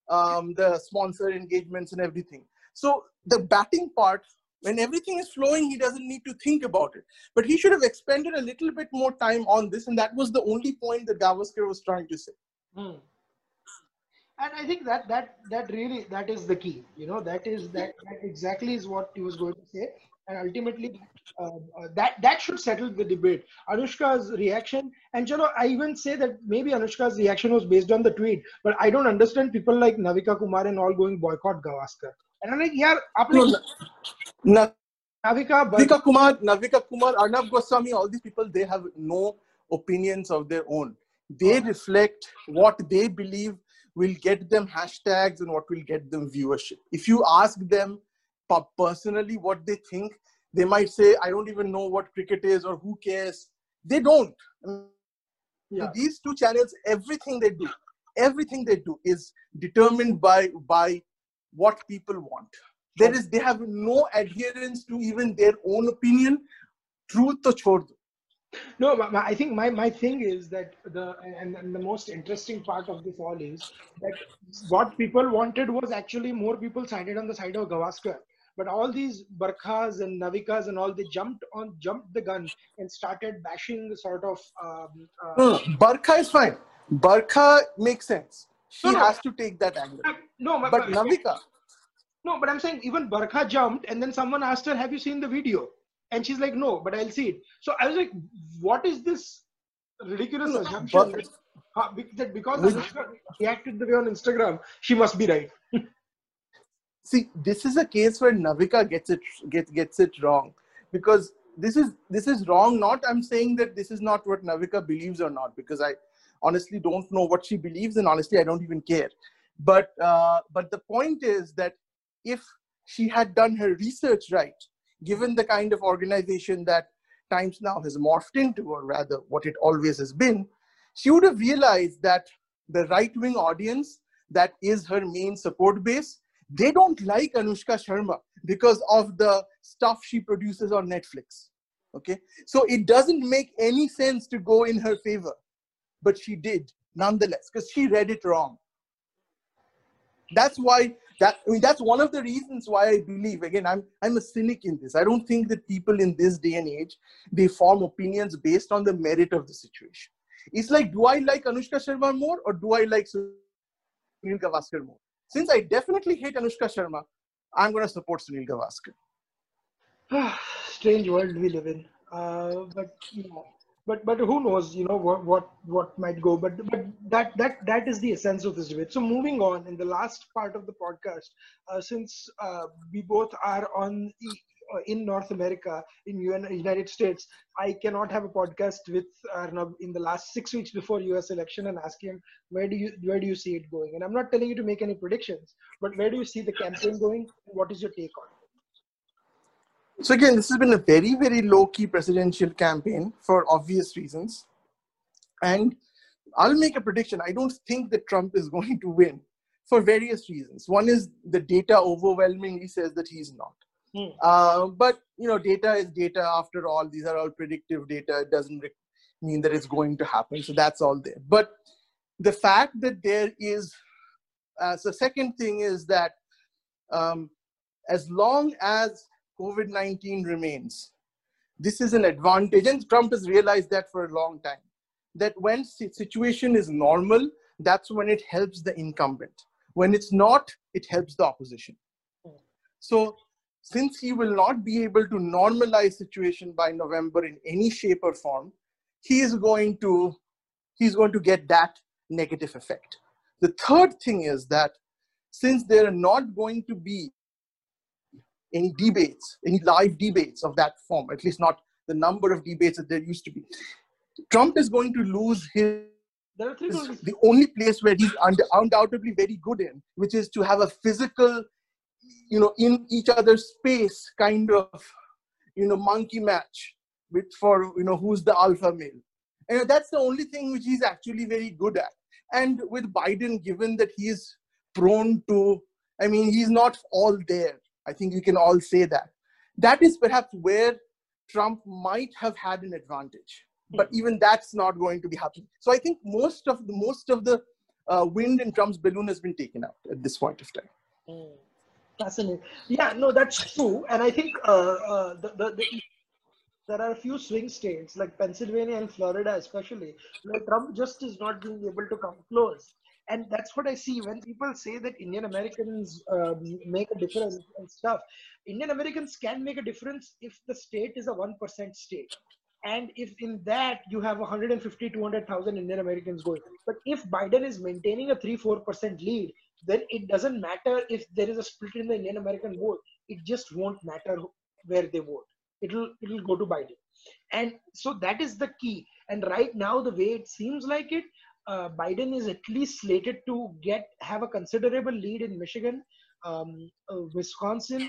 um, the sponsor engagements and everything. So the batting part, when everything is flowing, he doesn't need to think about it. But he should have expended a little bit more time on this, and that was the only point that Gavaskar was trying to say. Mm. And I think that that that really that is the key. You know, that is that, that exactly is what he was going to say. And ultimately, uh, uh, that that should settle the debate. Anushka's reaction, and chalo, I even say that maybe Anushka's reaction was based on the tweet, but I don't understand people like Navika Kumar and all going boycott Gavaskar. And I'm like, yeah, no, no. Na- Navika, Bar- Navika Kumar, Navika Kumar, Arnab Goswami, all these people, they have no opinions of their own. They oh. reflect what they believe will get them hashtags and what will get them viewership. If you ask them personally what they think, they might say, I don't even know what cricket is or who cares. They don't. Yeah. So these two channels, everything they do, everything they do is determined by by what people want. There is, they have no adherence to even their own opinion. Truth to chhod do. No, I think my, my thing is that the and, and the most interesting part of this all is that what people wanted was actually more people sided on the side of Gavaskar. But all these Barkhas and Navikas and all, they jumped on jumped the gun and started bashing the sort of. Um, uh, no, no, Barkha is fine. Barkha makes sense. She no, has no. to take that angle. No, my, but my, Navika. No, but I'm saying even Barkha jumped, and then someone asked her, "Have you seen the video?" And she's like, "No, but I'll see it." So I was like, "What is this ridiculous assumption that, uh, that because Anushka reacted the way on Instagram, she must be right?" See, this is a case where Navika gets it gets gets it wrong, because this is this is wrong. Not I'm saying that this is not what Navika believes or not, because I honestly don't know what she believes, and honestly I don't even care. But uh, but the point is that if she had done her research right, given the kind of organization that Times Now has morphed into, or rather what it always has been, she would have realized that the right-wing audience that is her main support base, they don't like Anushka Sharma because of the stuff she produces on Netflix. Okay, so it doesn't make any sense to go in her favor, but she did nonetheless because she read it wrong. That's why that I mean that's one of the reasons why I believe, again, I'm I'm a cynic in this. I don't think that people in this day and age, they form opinions based on the merit of the situation. It's like, do I like Anushka Sharma more or do I like Sunil Gavaskar more? Since I definitely hate Anushka Sharma, I'm going to support Sunil Gavaskar. Strange world we live in, uh, but you know, but but who knows? You know what what what might go. But but that that that is the essence of this debate. So moving on in the last part of the podcast, uh, since uh, we both are on in North America, in United States, I cannot have a podcast with Arnab in the last six weeks before U S election and ask him where do you where do you see it going? And I'm not telling you to make any predictions, but where do you see the campaign going? What is your take on it? So again, this has been a very, very low-key presidential campaign for obvious reasons. And I'll make a prediction. I don't think that Trump is going to win for various reasons. One is the data overwhelmingly says that he's not. Hmm. Uh, but, you know, data is data after all. These are all predictive data. It doesn't re- mean that it's going to happen. So that's all there. But the fact that there is... Uh, so second thing is that um, as long as COVID nineteen remains, this is an advantage, and Trump has realized that for a long time, that when the situation is normal, that's when it helps the incumbent. When it's not, it helps the opposition. So since he will not be able to normalize situation by November in any shape or form, he is going to, he's going to get that negative effect. The third thing is that since there are not going to be any debates, any live debates of that form, at least not the number of debates that there used to be, Trump is going to lose his, his the only place where he's under, undoubtedly very good in, which is to have a physical, you know, in each other's space kind of, you know, monkey match with for, you know, who's the alpha male. And that's the only thing which he's actually very good at. And with Biden, given that he's prone to, I mean, he's not all there. I think we can all say that. That is perhaps where Trump might have had an advantage, but even that's not going to be happening. So I think most of the most of the uh, wind in Trump's balloon has been taken out at this point of time. Mm. Fascinating. Yeah, no, that's true. And I think uh, uh, the, the, the there are a few swing states like Pennsylvania and Florida, especially, where Trump just is not being able to come close. And that's what I see when people say that Indian Americans um, make a difference and stuff. Indian Americans can make a difference if the state is a one percent state. And if in that you have one hundred fifty, two hundred thousand Indian Americans going. But if Biden is maintaining a three, four percent lead, then it doesn't matter if there is a split in the Indian American vote. It just won't matter where they vote. It'll, it'll go to Biden. And so that is the key. And right now, the way it seems like it, Uh, Biden is at least slated to get have a considerable lead in Michigan, um, uh, Wisconsin,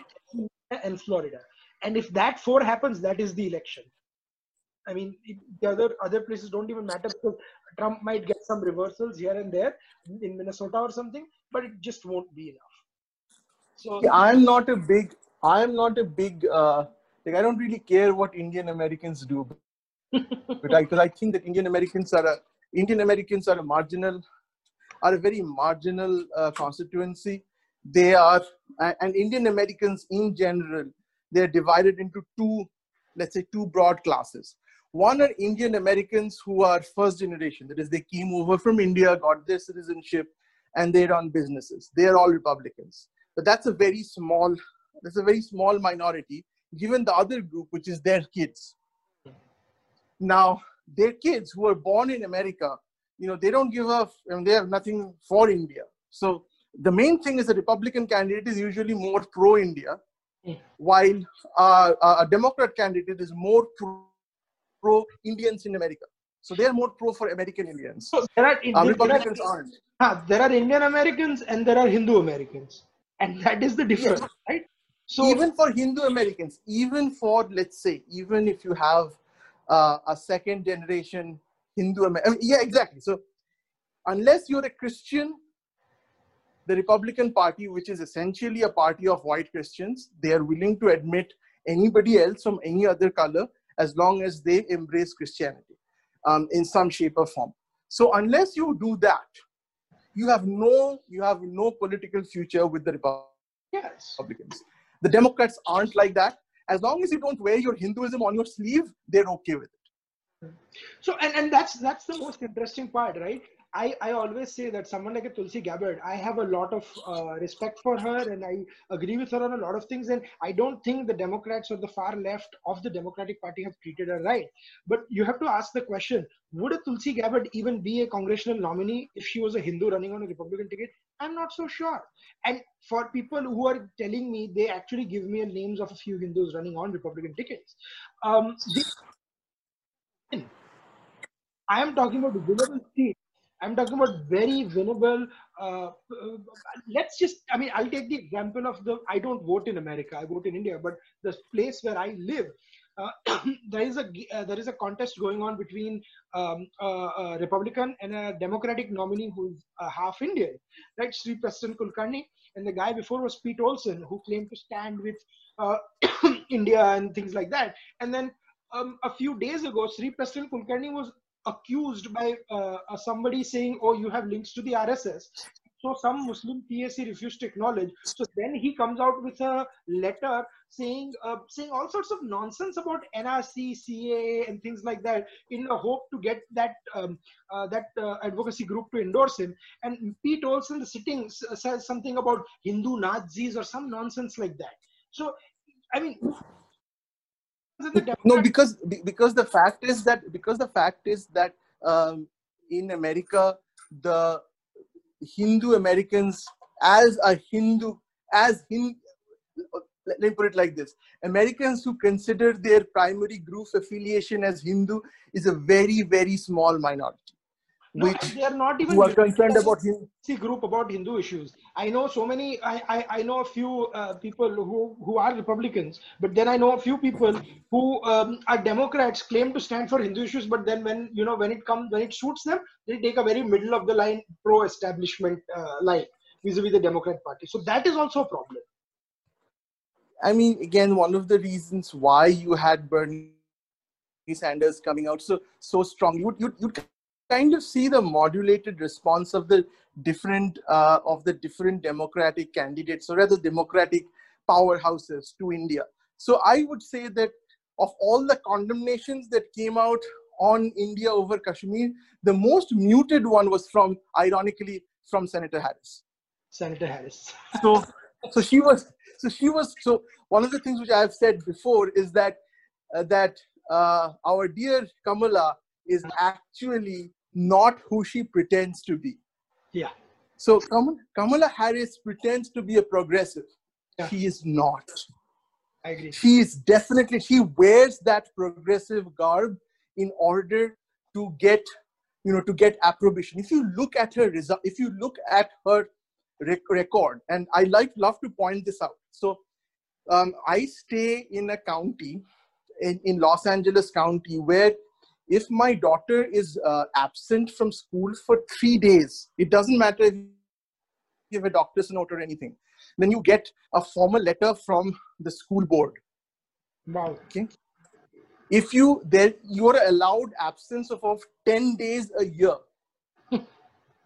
and Florida. And if that four happens, that is the election. I mean, it, the other other places don't even matter because Trump might get some reversals here and there in Minnesota or something, but it just won't be enough. So yeah, I'm not a big. I'm not a big. Uh, like I don't really care what Indian Americans do, but I, because I think that Indian Americans are a Indian Americans are a marginal, are a very marginal uh, constituency. They are, and Indian Americans in general, they're divided into two, let's say two broad classes. One are Indian Americans who are first generation. That is, they came over from India, got their citizenship, and they run businesses. They are all Republicans. But that's a very small, that's a very small minority, given the other group, which is their kids. Now, their kids who are born in America, you know, they don't give up, I mean, they have nothing for India. So the main thing is a Republican candidate is usually more pro-India, yeah. while uh, a Democrat candidate is more pro- pro-Indians in America. So they are more pro for American Indians. So there are Indian, uh, Republicans there are, aren't. Huh, there are Indian Americans and there are Hindu Americans. And that is the difference, yes. Right? So even for Hindu Americans, even for, let's say, even if you have uh, a second generation Hindu American. I mean, yeah, exactly. So unless you're a Christian, the Republican Party, which is essentially a party of white Christians, they are willing to admit anybody else from any other color as long as they embrace Christianity um, in some shape or form. So unless you do that, you have no, you have no political future with the Republicans. Yes. The Democrats aren't like that. As long as you don't wear your Hinduism on your sleeve, they're okay with it. So, and, and that's, that's the most interesting part, right? I, I always say that someone like a Tulsi Gabbard, I have a lot of uh, respect for her and I agree with her on a lot of things. And I don't think the Democrats or the far left of the Democratic Party have treated her right. But you have to ask the question, would a Tulsi Gabbard even be a congressional nominee if she was a Hindu running on a Republican ticket? I'm not so sure. And for people who are telling me, they actually give me names of a few Hindus running on Republican tickets. Um, they, I am talking about winnable seats. I'm talking about very winnable, uh, let's just, I mean, I'll take the example of the, I don't vote in America, I vote in India, but the place where I live, uh, there is a uh, there is a contest going on between um, uh, a Republican and a Democratic nominee who's uh, half Indian, right? Sri Prashant Kulkarni, and the guy before was Pete Olson, who claimed to stand with uh, India and things like that. And then um, a few days ago, Sri Prashant Kulkarni was accused by uh, uh, somebody saying, oh, you have links to the R S S. So some Muslim P S C refused to acknowledge. So then he comes out with a letter saying uh, saying all sorts of nonsense about N R C, C A A and things like that in the hope to get that um, uh, that uh, advocacy group to endorse him. And Pete Olson, the sitting, says something about Hindu Nazis or some nonsense like that. So, I mean... No, because because the fact is that because the fact is that um, in America, the Hindu Americans, as a Hindu, as Hindu, let me put it like this: Americans who consider their primary group affiliation as Hindu is a very very small minority. No, which they are not even who are concerned about Hindu group about Hindu issues. I know so many. I I, I know a few uh, people who who are Republicans, but then I know a few people who um, are Democrats, claim to stand for Hindu issues, but then when you know when it comes when it suits them, they take a very middle of the line pro-establishment uh, line vis-a-vis the Democrat Party. So that is also a problem. I mean, again, one of the reasons why you had Bernie Sanders coming out so so strongly. You you you. Kind of see the modulated response of the different uh, of the different Democratic candidates or rather Democratic powerhouses to India. So I would say that of all the condemnations that came out on India over Kashmir, the most muted one was from, ironically, from Senator Harris. Senator Harris. So, so she was. So she was. So one of the things which I have said before is that uh, that uh, our dear Kamala is actually not who she pretends to be. Yeah. So Kamala, Kamala Harris pretends to be a progressive. Yeah. She is not. I agree. She is definitely, she wears that progressive garb in order to get, you know, to get approbation. If you look at her result, if you look at her rec- record, and I like, love to point this out. So um, I stay in a county, in, in Los Angeles County, where if my daughter is uh, absent from school for three days, it doesn't matter if you have a doctor's note or anything. Then you get a formal letter from the school board. Wow. Okay. If you there, you are allowed absence of, of ten days a year.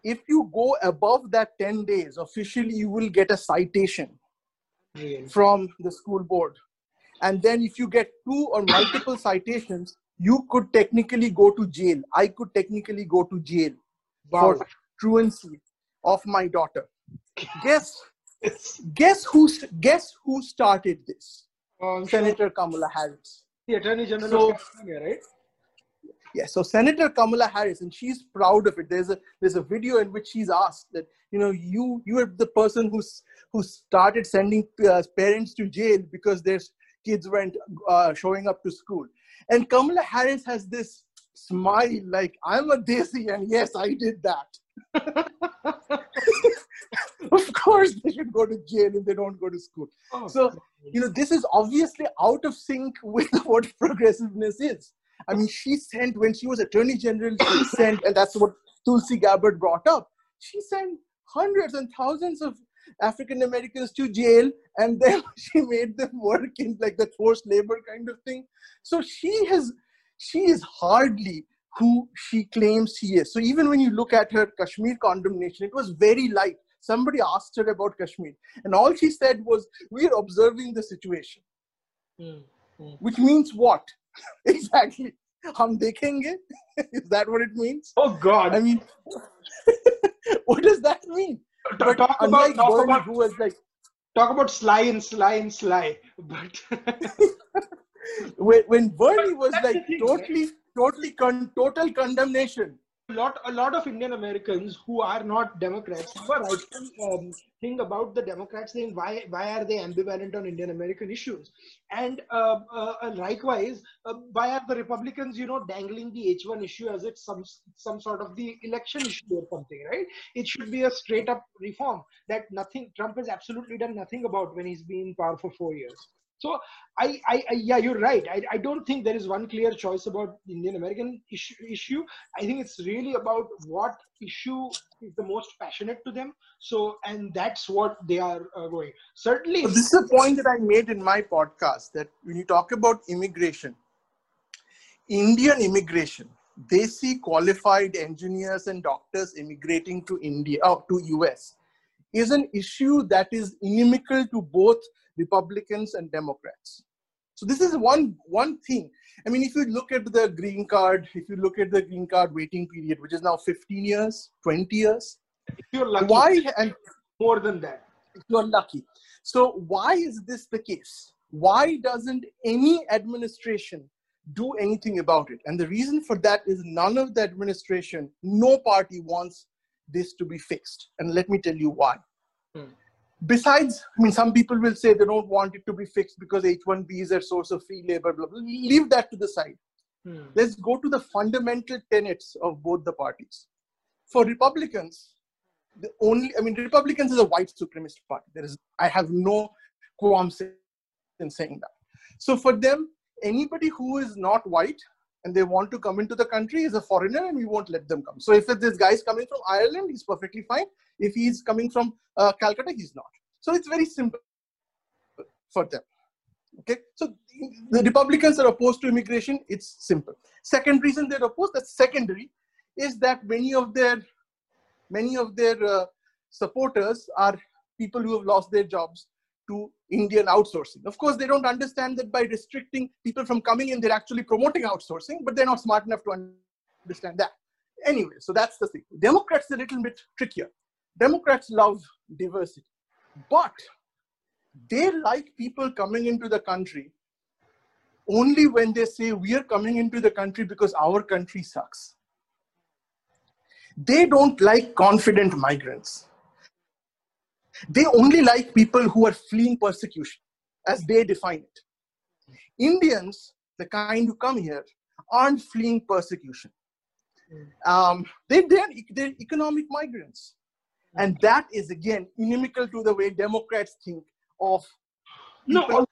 If you go above that ten days, officially you will get a citation really? from the school board. And then if you get two or multiple citations, you could technically go to jail. I could technically go to jail wow. for truancy of my daughter. Guess, guess who? Guess who started this? Um, Senator Kamala Harris, the Attorney General so, of California, right? Yeah. So Senator Kamala Harris, and she's proud of it. There's a there's a video in which she's asked that you know you you are the person who's who started sending uh, parents to jail because their kids weren't uh, showing up to school. And Kamala Harris has this smile like I'm a desi and yes, I did that. Of course, they should go to jail if they don't go to school. Oh, so, you know, this is obviously out of sync with what progressiveness is. I mean, she sent, when she was Attorney General, she sent, and that's what Tulsi Gabbard brought up, she sent hundreds and thousands of African Americans to jail, and then she made them work in like the forced labor kind of thing. So she has, she is hardly who she claims she is. So even when you look at her Kashmir condemnation, it was very light. Somebody asked her about Kashmir, and all she said was, we're observing the situation. Mm-hmm. Which means what? Exactly. Hum dekhenge? Is that what it means? Oh God. I mean, what does that mean? But talk about, talk about, who was like, talk about sly and sly and sly. But when, when Bernie was like thing, totally, right? totally, con- total condemnation. A lot, a lot of Indian Americans who are not Democrats, who are rightly um, think about the Democrats, saying why, why are they ambivalent on Indian American issues? And uh, uh, likewise, uh, why are the Republicans, you know, dangling the H one issue as it's some some sort of the election issue or something, right? It should be a straight up reform that nothing Trump has absolutely done nothing about when he's been in power for four years. So, I, I, I, yeah, you're right. I, I don't think there is one clear choice about Indian American issue, issue. I think it's really about what issue is the most passionate to them. So, and that's what they are uh, going. Certainly. So this is a point that I made in my podcast, that when you talk about immigration, Indian immigration, they see qualified engineers and doctors immigrating to India, or to U S, is an issue that is inimical to both Republicans and Democrats. So this is one, one thing. I mean, if you look at the green card, if you look at the green card waiting period, which is now fifteen years, twenty years. If you're lucky, why, and more than that, if you're lucky. So why is this the case? Why doesn't any administration do anything about it? And the reason for that is none of the administration, no party wants this to be fixed. And let me tell you why. Hmm. Besides, I mean, some people will say they don't want it to be fixed because H one B is a source of free labor, blah, blah, blah. Leave that to the side. Hmm. Let's go to the fundamental tenets of both the parties. For Republicans, the only, I mean, Republicans is a white supremacist party. There is, I have no qualms in saying that. So for them, anybody who is not white and they want to come into the country is a foreigner, and we won't let them come. So if this guy is coming from Ireland, he's perfectly fine. If he's coming from uh, Calcutta, he's not. So it's very simple for them. Okay. So the Republicans are opposed to immigration. It's simple. Second reason they're opposed, that's secondary, is that many of their, many of their uh, supporters are people who have lost their jobs to Indian outsourcing. Of course, they don't understand that by restricting people from coming in, they're actually promoting outsourcing, but they're not smart enough to understand that. Anyway, so that's the thing. Democrats are a little bit trickier. Democrats love diversity, but they like people coming into the country only when they say, we are coming into the country because our country sucks. They don't like confident migrants. They only like people who are fleeing persecution, as they define it. Indians, the kind who come here, aren't fleeing persecution. Um, they, they're, they're economic migrants. And that is, again, inimical to the way Democrats think of people. No,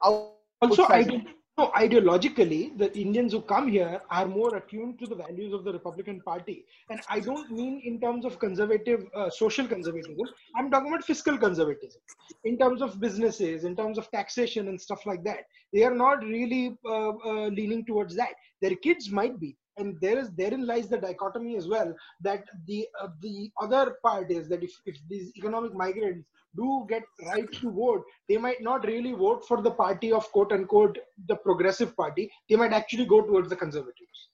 also, ide- no, ideologically, the Indians who come here are more attuned to the values of the Republican Party. And I don't mean in terms of conservative, uh, social conservatism. I'm talking about fiscal conservatism. In terms of businesses, in terms of taxation and stuff like that. They are not really uh, uh, leaning towards that. Their kids might be. And there is therein lies the dichotomy as well, that the uh, the other part is that if, if these economic migrants do get right to vote, they might not really vote for the party of quote unquote the progressive party. They might actually go towards the conservatives.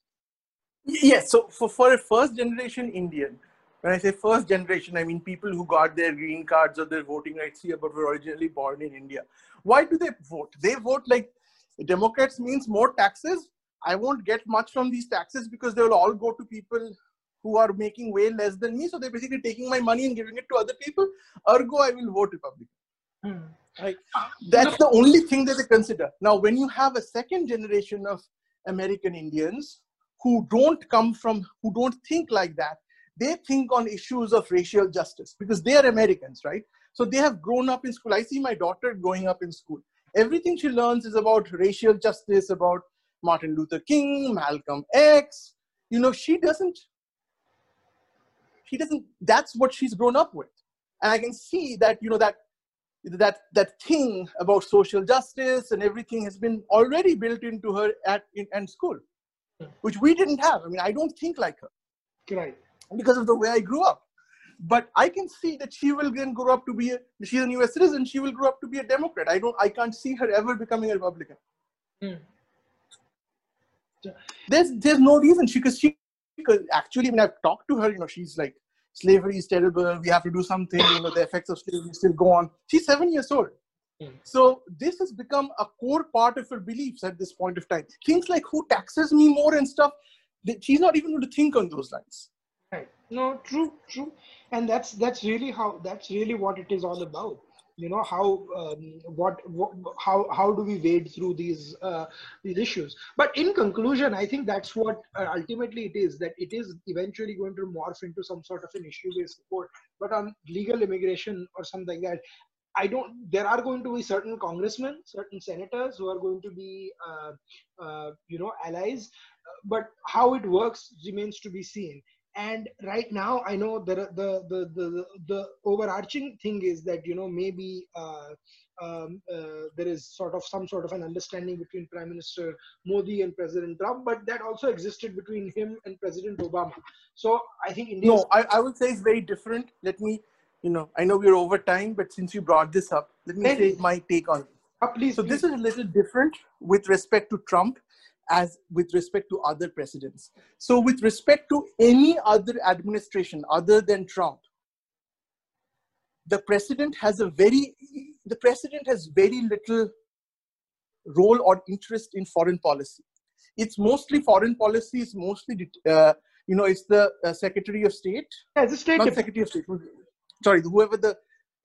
Yes. So for, for a first generation Indian, when I say first generation, I mean people who got their green cards or their voting rights here but were originally born in India. Why do they vote? They vote like Democrats means more taxes. I won't get much from these taxes because they will all go to people who are making way less than me. So they're basically taking my money and giving it to other people. Ergo, I will vote Republican. Hmm. Right? That's the only thing that they consider. Now, when you have a second generation of American Indians who don't come from, who don't think like that, they think on issues of racial justice because they are Americans, right? So they have grown up in school. I see my daughter growing up in school. Everything she learns is about racial justice, about Martin Luther King, Malcolm X. You know, she doesn't, she doesn't, that's what she's grown up with. And I can see that, you know, that, that, that thing about social justice and everything has been already built into her at in, in school, which we didn't have. I mean, I don't think like her. Right. Because of the way I grew up. But I can see that she will then grow up to be, a, she's a U S citizen, she will grow up to be a Democrat. I don't, I can't see her ever becoming a Republican. Mm. There's, there's no reason, she, because she, because actually when I've talked to her, you know, she's like, slavery is terrible, we have to do something, you know, the effects of slavery still go on. She's seven years old. Mm. So this has become a core part of her beliefs at this point of time. Things like who taxes me more and stuff, they, she's not even going to think on those lines. Right. No, true, true. And that's, that's really how, that's really what it is all about. You know, how, um, what, what, how, how do we wade through these, uh, these issues? But in conclusion, I think that's what uh, ultimately it is, that it is eventually going to morph into some sort of an issue-based support. But on legal immigration or something like that, I don't, there are going to be certain congressmen, certain senators who are going to be, uh, uh, you know, allies, but how it works remains to be seen. And right now, I know the, the the the the overarching thing is that, you know, maybe uh, um, uh, there is sort of some sort of an understanding between Prime Minister Modi and President Trump, but that also existed between him and President Obama. So I think India. No, I, I would say it's very different. Let me, you know, I know we're over time, but since you brought this up, let me take my take on it. Uh, please. So please. This is a little different with respect to Trump, as with respect to other presidents. So with respect to any other administration other than Trump, the president has a very, the president has very little role or interest in foreign policy. It's mostly foreign policy, it's mostly, uh, you know, it's the uh, Secretary of State. Yeah, the State Secretary of State. Sorry, whoever the,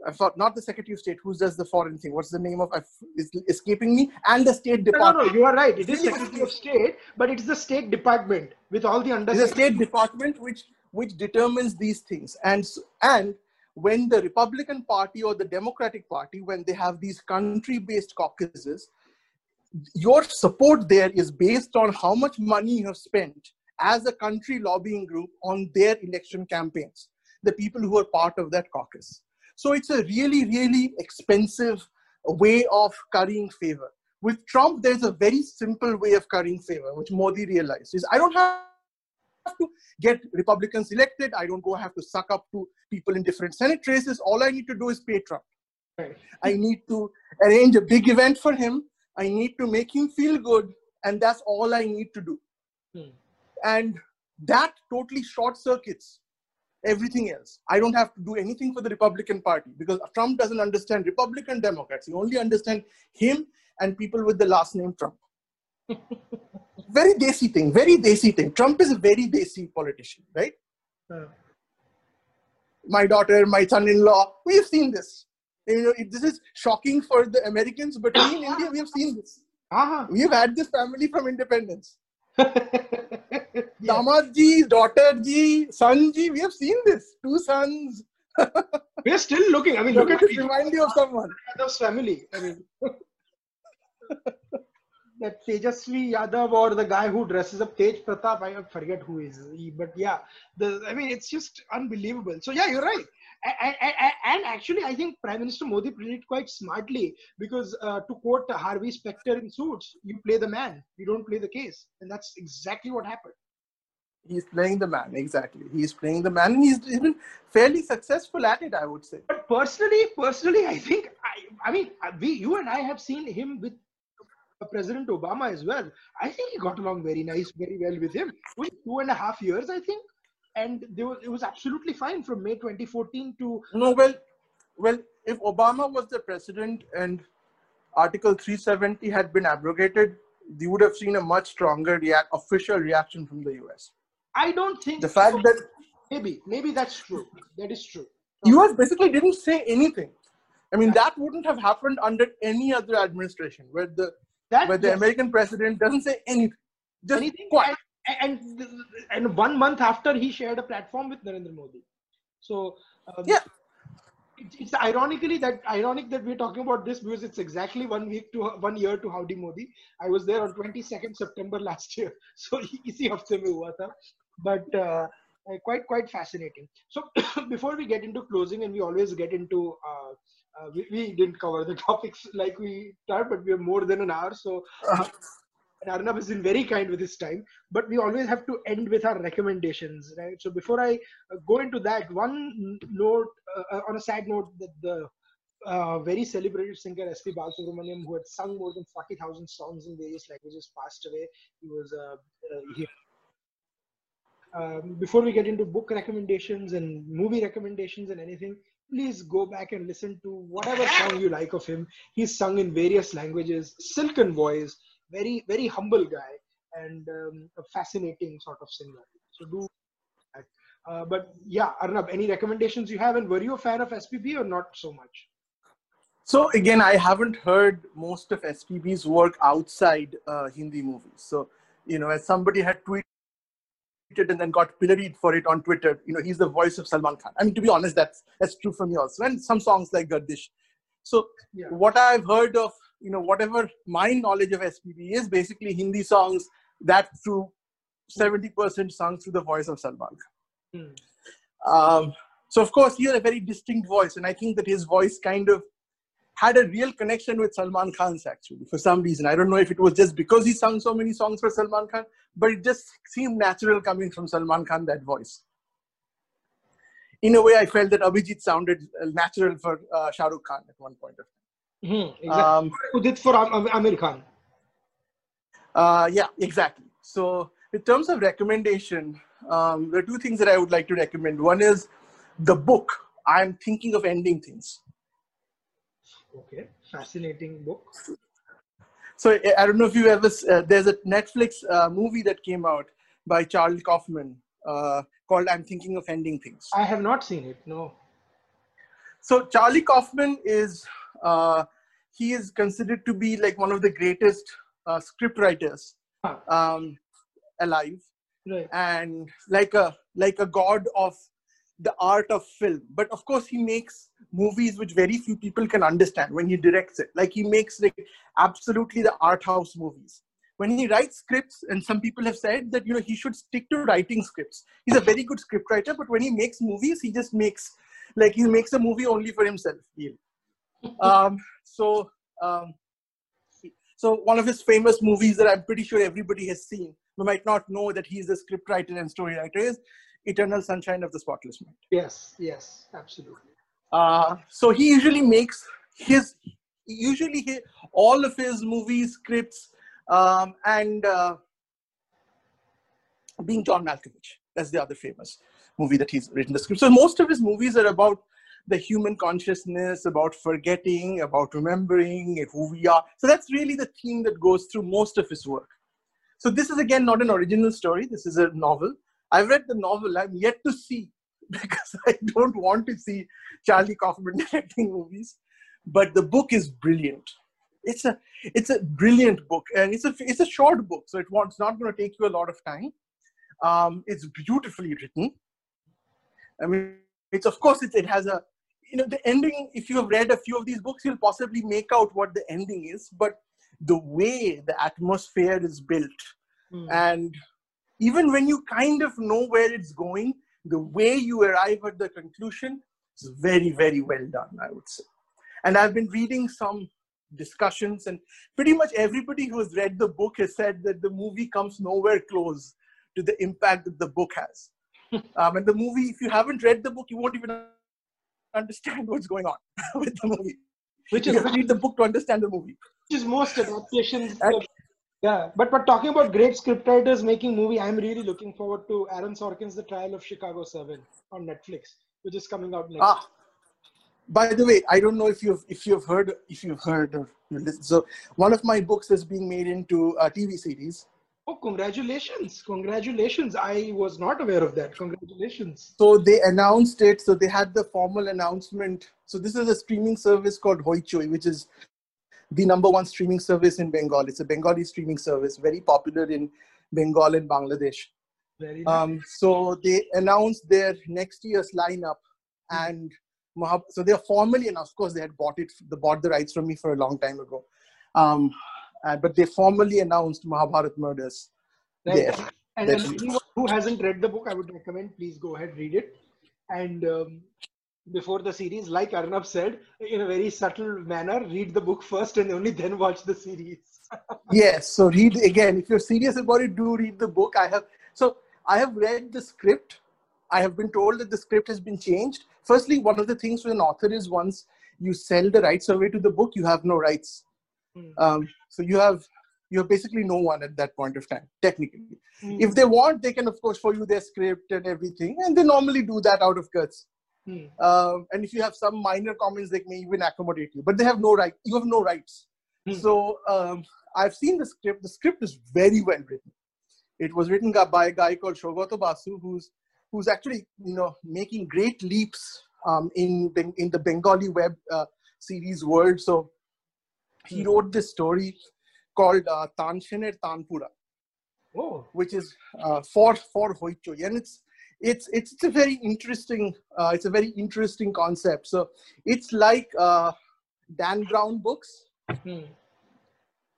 I thought not the Secretary of State, who does the foreign thing. What's the name of, is escaping me, and the State Department. No, no, no, you are right. It is Secretary of State, but it's the State Department with all the under. It's the State Department which, which determines these things. And, and when the Republican Party or the Democratic Party, when they have these country-based caucuses, your support there is based on how much money you have spent as a country lobbying group on their election campaigns, the people who are part of that caucus. So it's a really, really expensive way of currying favor. With Trump, there's a very simple way of currying favor, which Modi realized is I don't have to get Republicans elected. I don't go have to suck up to people in different Senate races. All I need to do is pay Trump. Right. I need to arrange a big event for him. I need to make him feel good. And that's all I need to do. Hmm. And that totally short circuits everything else. I don't have to do anything for the Republican Party because Trump doesn't understand Republican Democrats. He only understands him and people with the last name Trump. Very desi thing, very desi thing. Trump is a very desi politician, right? Uh, my daughter, my son-in-law, we have seen this. You know, it, this is shocking for the Americans, but we in India, we have seen this. Uh-huh. We have had this family from independence. Damad ji, daughter ji, son ji, we have seen this. Two sons. We are still looking. I mean, look at it. Remind you of someone. Yadav's family. I mean, that Tejasvi Yadav or the guy who dresses up Tej Pratap, I forget who is he, but yeah, the, I mean, it's just unbelievable. So yeah, you're right. I, I, I, and actually, I think Prime Minister Modi played it quite smartly because, uh, to quote Harvey Specter in Suits, you play the man, you don't play the case. And that's exactly what happened. He's playing the man, exactly. He's playing the man and he's been fairly successful at it, I would say. But personally, personally, I think, I, I mean, we, you and I have seen him with President Obama as well. I think he got along very nice, very well with him. With two and a half years, I think. And they were, it was absolutely fine from May twenty fourteen to... No, well, well, if Obama was the president and Article three seventy had been abrogated, you would have seen a much stronger react, official reaction from the U S. I don't think... The fact so. that... Maybe, maybe that's true. That is true. U S basically didn't say anything. I mean, that wouldn't have happened under any other administration where the, that, where the yes. American president doesn't say anything. Just anything quiet. and and one month after he shared a platform with Narendra Modi. So um, yeah, it's, it's ironically that ironic that we're talking about this because it's exactly one week to one year to Howdy Modi. I was there on twenty-second September last year, so isi hafte mein hua tha. But uh, quite quite fascinating. So before we get into closing, and we always get into uh, uh, we, we didn't cover the topics like we tried, but we are more than an hour, so. Uh, And Arnab has been very kind with his time, but we always have to end with our recommendations, right? So before I go into that, one note, uh, on a sad note, that the uh, very celebrated singer S P Balasubramaniam, who had sung more than forty thousand songs in various languages, passed away. He was uh, uh, here. Um, before we get into book recommendations and movie recommendations and anything, please go back and listen to whatever song you like of him. He's sung in various languages, silken voice. Very, very humble guy, and um, a fascinating sort of singer. So do that. Uh, but yeah, Arnab, any recommendations you have? And were you a fan of S P B or not so much? So again, I haven't heard most of S P B's work outside uh, Hindi movies. So, you know, as somebody had tweeted and then got pilloried for it on Twitter, you know, he's the voice of Salman Khan. I mean, to be honest, that's, that's true for me also. And some songs like Gardish. So yeah. What I've heard of, you know, whatever my knowledge of S P B is basically Hindi songs that through seventy percent sung through the voice of Salman. Mm. Um, so of course he had a very distinct voice, and I think that his voice kind of had a real connection with Salman Khan's actually for some reason. I don't know if it was just because he sung so many songs for Salman Khan, but it just seemed natural coming from Salman Khan, that voice. In a way, I felt that Abhijit sounded natural for uh, Shah Rukh Khan at one point of time. Mm-hmm, exactly. Um, who did for Am- Amir Khan? Uh, yeah, exactly. So in terms of recommendation, um, there are two things that I would like to recommend. One is the book, I'm Thinking of Ending Things. Okay, fascinating book. So I don't know if you ever, uh, there's a Netflix uh, movie that came out by Charlie Kaufman uh, called I'm Thinking of Ending Things. I have not seen it, no. So Charlie Kaufman is... Uh, he is considered to be like one of the greatest uh, script writers um, alive, right. And like a like a god of the art of film. But of course, he makes movies which very few people can understand when he directs it. Like he makes like absolutely the art house movies. When he writes scripts, and some people have said that you know he should stick to writing scripts. He's a very good script writer, but when he makes movies, he just makes like he makes a movie only for himself. Really. um, so, um, so one of his famous movies that I'm pretty sure everybody has seen, we might not know that he's a script writer and story writer, is Eternal Sunshine of the Spotless Mind. Yes, yes, absolutely. Uh, so he usually makes his, usually he, all of his movies, scripts, um, and uh, being John Malkovich, that's the other famous movie that he's written the script. So most of his movies are about the human consciousness, about forgetting, about remembering, who we are. So that's really the theme that goes through most of his work. So this is again not an original story. This is a novel. I've read the novel. I'm yet to see because I don't want to see Charlie Kaufman directing movies. But the book is brilliant. It's a it's a brilliant book, and it's a it's a short book, so it it's not going to take you a lot of time. Um, it's beautifully written. I mean, it's of course it, it has a. You know, the ending, if you have read a few of these books, you'll possibly make out what the ending is, but the way the atmosphere is built, mm. and even when you kind of know where it's going, the way you arrive at the conclusion is very, very well done, I would say. And I've been reading some discussions, and pretty much everybody who has read the book has said that the movie comes nowhere close to the impact that the book has. um, and the movie, if you haven't read the book, you won't even understand what's going on with the movie, which is you have to read the book to understand the movie, which is most adaptations. And, yeah, but but talking about great scriptwriters making movie, I'm really looking forward to Aaron Sorkin's The Trial of Chicago Seven on Netflix, which is coming out next. Ah, by the way, I don't know if you've if you've heard if you've heard or listened. So one of my books is being made into a T V series. Oh, congratulations. Congratulations. I was not aware of that. Congratulations. So they announced it. So they had the formal announcement. So this is a streaming service called Hoichoi, which is the number one streaming service in Bengal. It's a Bengali streaming service, very popular in Bengal and Bangladesh. Very nice. Um, so they announced their next year's lineup, and so they are formally, and of course they had bought it, they bought the rights from me for a long time ago. Um, uh, but they formally announced Mahabharat Murders. Right. There. And there anyone who hasn't read the book, I would recommend, please go ahead, read it. And um, before the series, like Arnab said, in a very subtle manner, read the book first and only then watch the series. Yes. So read, again, if you're serious about it, do read the book. I have, so I have read the script. I have been told that the script has been changed. Firstly, one of the things with an author is once you sell the rights away to the book, you have no rights. Mm. Um, so you have you have basically no one at that point of time, technically. Mm. If they want, they can, of course, show you their script and everything. And they normally do that out of guts. Mm. Um, and if you have some minor comments, they may even accommodate you. But they have no right. You have no rights. Mm. So um, I've seen the script. The script is very well written. It was written by a guy called Shogoto Basu, who's who's actually, you know, making great leaps um, in, in the Bengali web uh, series world. So he wrote this story called uh, Tanshener Tanpura, oh. which is uh, for, for Hoichoi. And it's, it's, it's, it's a very interesting, uh, it's a very interesting concept. So it's like uh, Dan Brown books, mm-hmm.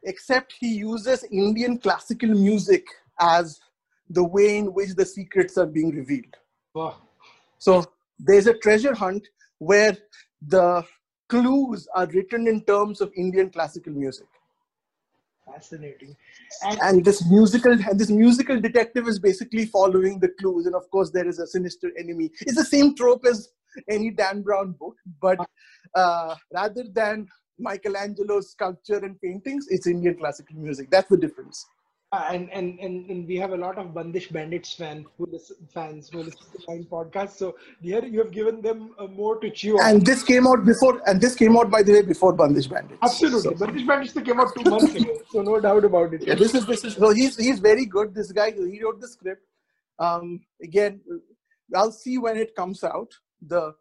except he uses Indian classical music as the way in which the secrets are being revealed. Wow. So there's a treasure hunt where the clues are written in terms of Indian classical music. Fascinating. And, and this musical and this musical detective is basically following the clues. And of course, there is a sinister enemy. It's the same trope as any Dan Brown book, but uh, rather than Michelangelo's sculpture and paintings, it's Indian classical music. That's the difference. Uh, and, and, and, and we have a lot of Bandish Bandits fan who listen, fans who listen to Mind Podcast. So here you have given them uh, more to chew on. And this came out before, and this came out, by the way, before Bandish Bandits. Absolutely. So, Bandish Bandits came out two months ago. So no doubt about it. Yeah, this is, this is, no, he's, he's very good. This guy, he wrote the script. Um, again, I'll see when it comes out. The,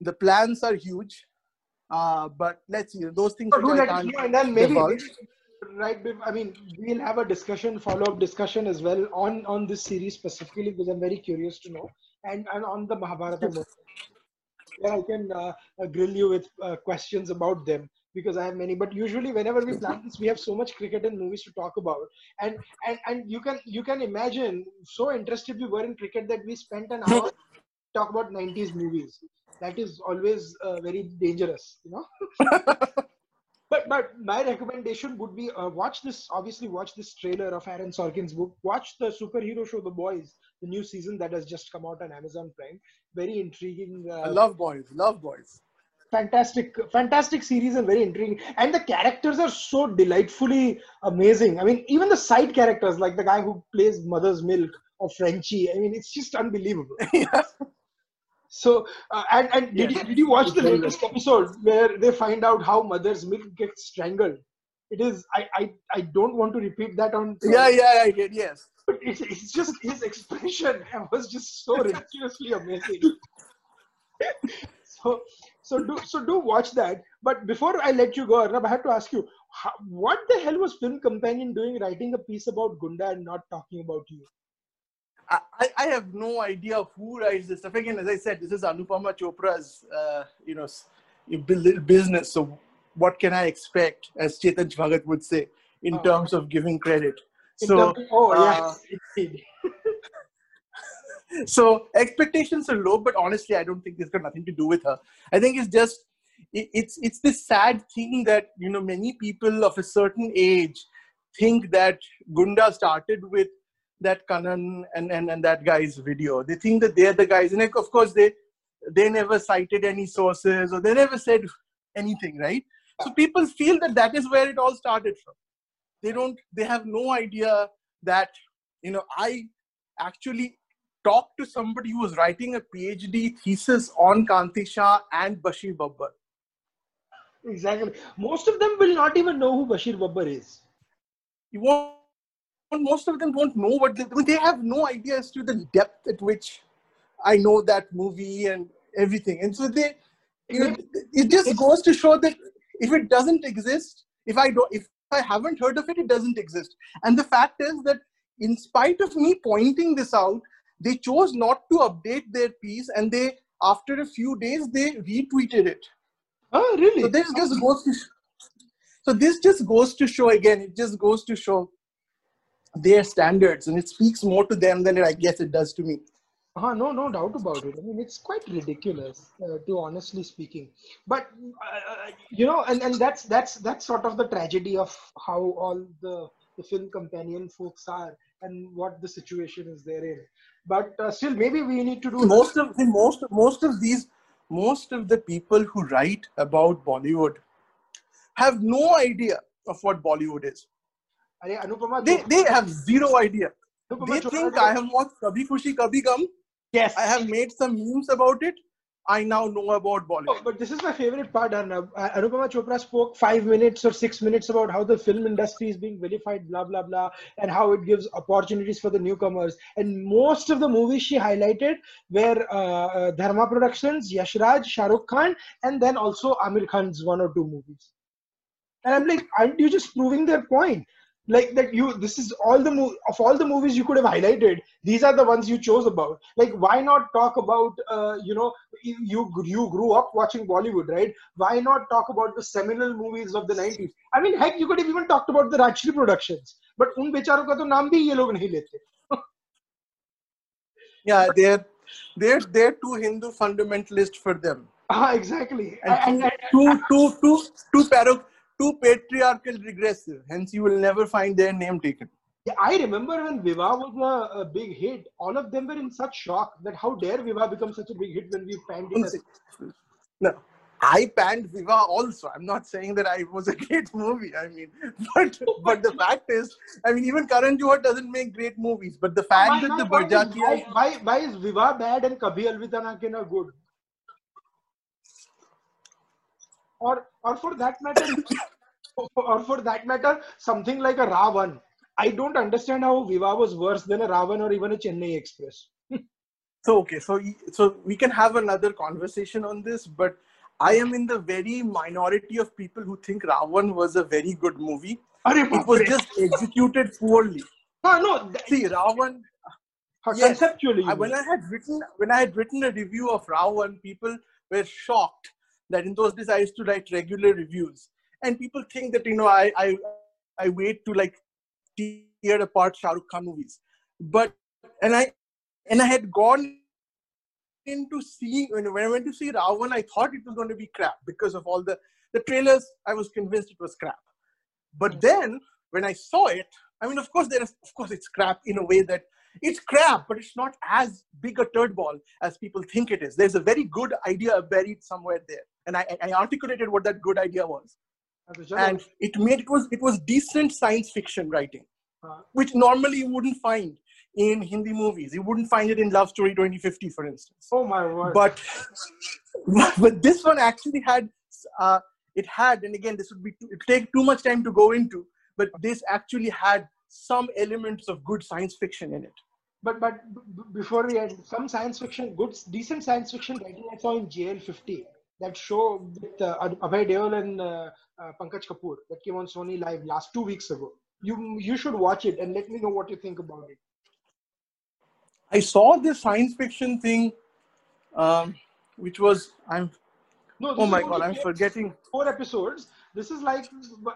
the plans are huge. Uh, but let's see. Those things. So do let us know, and then maybe... Right. I mean, we'll have a discussion, follow-up discussion as well on, on this series specifically, because I'm very curious to know. And, and on the Mahabharata movie, where I can uh, grill you with uh, questions about them, because I have many. But usually whenever we plan this, we have so much cricket and movies to talk about. And, and, and you can you can imagine, so interested we were in cricket that we spent an hour to talk about nineties movies. That is always uh, very dangerous, you know. But but my recommendation would be uh, watch this, obviously watch this trailer of Aaron Sorkin's book. Watch the superhero show, The Boys, the new season that has just come out on Amazon Prime. Very intriguing. Uh, I love Boys, love Boys. Fantastic, fantastic series and very intriguing. And the characters are so delightfully amazing. I mean, even the side characters, like the guy who plays Mother's Milk or Frenchie. I mean, it's just unbelievable. Yeah. So, uh, and, and did, yeah. you, did you watch the latest episode where they find out how Mother's Milk gets strangled? It is, I I, I don't want to repeat that on... Yeah, yeah, I did, yes. But it, it's just, his expression was just so ridiculously amazing. so, so do so do watch that. But before I let you go, Arnab, I have to ask you, how, what the hell was Film Companion doing writing a piece about Gunda and not talking about you? I, I have no idea who writes this stuff. Again, as I said, this is Anupama Chopra's, uh, you know, business. So what can I expect, as Chetan Bhagat would say, in oh. terms of giving credit? In so, terms, oh, uh, yeah. So expectations are low, but honestly, I don't think this got nothing to do with her. I think it's just, it, it's, it's this sad thing that, you know, many people of a certain age think that Gunda started with that Kanan and, and, and that guy's video. They think that they're the guys. And of course, they they never cited any sources or they never said anything, right? So people feel that that is where it all started from. They don't, they have no idea that, you know, I actually talked to somebody who was writing a PhD thesis on Kanti Shah and Bashir Babbar. Exactly. Most of them will not even know who Bashir Babbar is. You won't. Most of them won't know what they, they have no idea as to the depth at which I know that movie and everything. And so they, you know, it just goes to show that if it doesn't exist, if I don't, if I haven't heard of it, it doesn't exist. And the fact is that in spite of me pointing this out, they chose not to update their piece, and they, after a few days, they retweeted it. Oh, really? So this just goes to show, so this just goes to show again, it just goes to show their standards, and it speaks more to them than it, I guess it does to me. Uh-huh, no, no doubt about it. I mean, it's quite ridiculous, uh, to honestly speaking. But, uh, you know, and, and that's that's that's sort of the tragedy of how all the, the film companion folks are and what the situation is therein. But uh, still, maybe we need to do... Most of, the, most, most of these, most of the people who write about Bollywood have no idea of what Bollywood is. They, they have zero idea. They think I have watched Kabhi Khushi Kabhi Gum. Yes. I have made some memes about it. I now know about Bollywood. Oh, but this is my favorite part, Arnab. Anupama Chopra spoke five minutes or six minutes about how the film industry is being vilified, blah, blah, blah, and how it gives opportunities for the newcomers. And most of the movies she highlighted were uh, Dharma Productions, Yash Raj, Shah Rukh Khan, and then also Amir Khan's one or two movies. And I'm like, aren't you just proving their point? Like that you, this is all the mo- of all the movies you could have highlighted, these are the ones you chose about. Like, why not talk about, uh, you know, you, you grew up watching Bollywood, right? Why not talk about the seminal movies of the nineties? I mean, heck, you could have even talked about the Rajshri Productions, but un becharon ka to naam bhi ye log nahi lete. Yeah, they're, they're, they're too Hindu fundamentalist for them. Ah, exactly. And too, too, too, too parochial. Too patriarchal regressive, hence you will never find their name taken. Yeah, I remember when Viva was a, a big hit, all of them were in such shock that how dare Viva become such a big hit when we panned it. No, I panned Viva also. I'm not saying that I was a great movie. I mean, but but the fact is, I mean, even Karan Johar doesn't make great movies. But the fact why, that the Barjatiya... Why, why, why is Viva bad and Kabhi Alvida Na Kehna good? Or, or for that matter, or for that matter, something like a Ravan. I don't understand how Viva was worse than a Ravan or even a Chennai Express. So okay, so so we can have another conversation on this, but I am in the very minority of people who think Ravan was a very good movie. It was just executed poorly. No, no. See, Ravan. Yes, conceptually, I, when I had written when I had written a review of Ravan, people were shocked. That in those days I used to write regular reviews, and people think that, you know, I I, I wait to like tear apart Shah Rukh Khan movies, but and I and I had gone into seeing when I went to see Ravan, I thought it was going to be crap because of all the the trailers. I was convinced it was crap, but then when I saw it, I mean, of course there is of course it's crap in a way that. It's crap, but it's not as big a turd ball as people think it is. There's a very good idea buried somewhere there. And I, I articulated what that good idea was. And it made it was it was decent science fiction writing, huh. Which normally you wouldn't find in Hindi movies. You wouldn't find it in Love Story twenty fifty, for instance. Oh my word. But, but this one actually had, uh, it had, and again, this would be too, it take too much time to go into, but this actually had some elements of good science fiction in it. But but b- before we end, some science fiction, good, decent science fiction writing I saw in J L fifty, that show with uh, Abhay Deol and uh, uh, Pankaj Kapoor that came on Sony Live last two weeks ago. You you should watch it and let me know what you think about it. I saw this science fiction thing, um, which was I'm. No, oh my God, I'm forgetting. Four episodes. This is like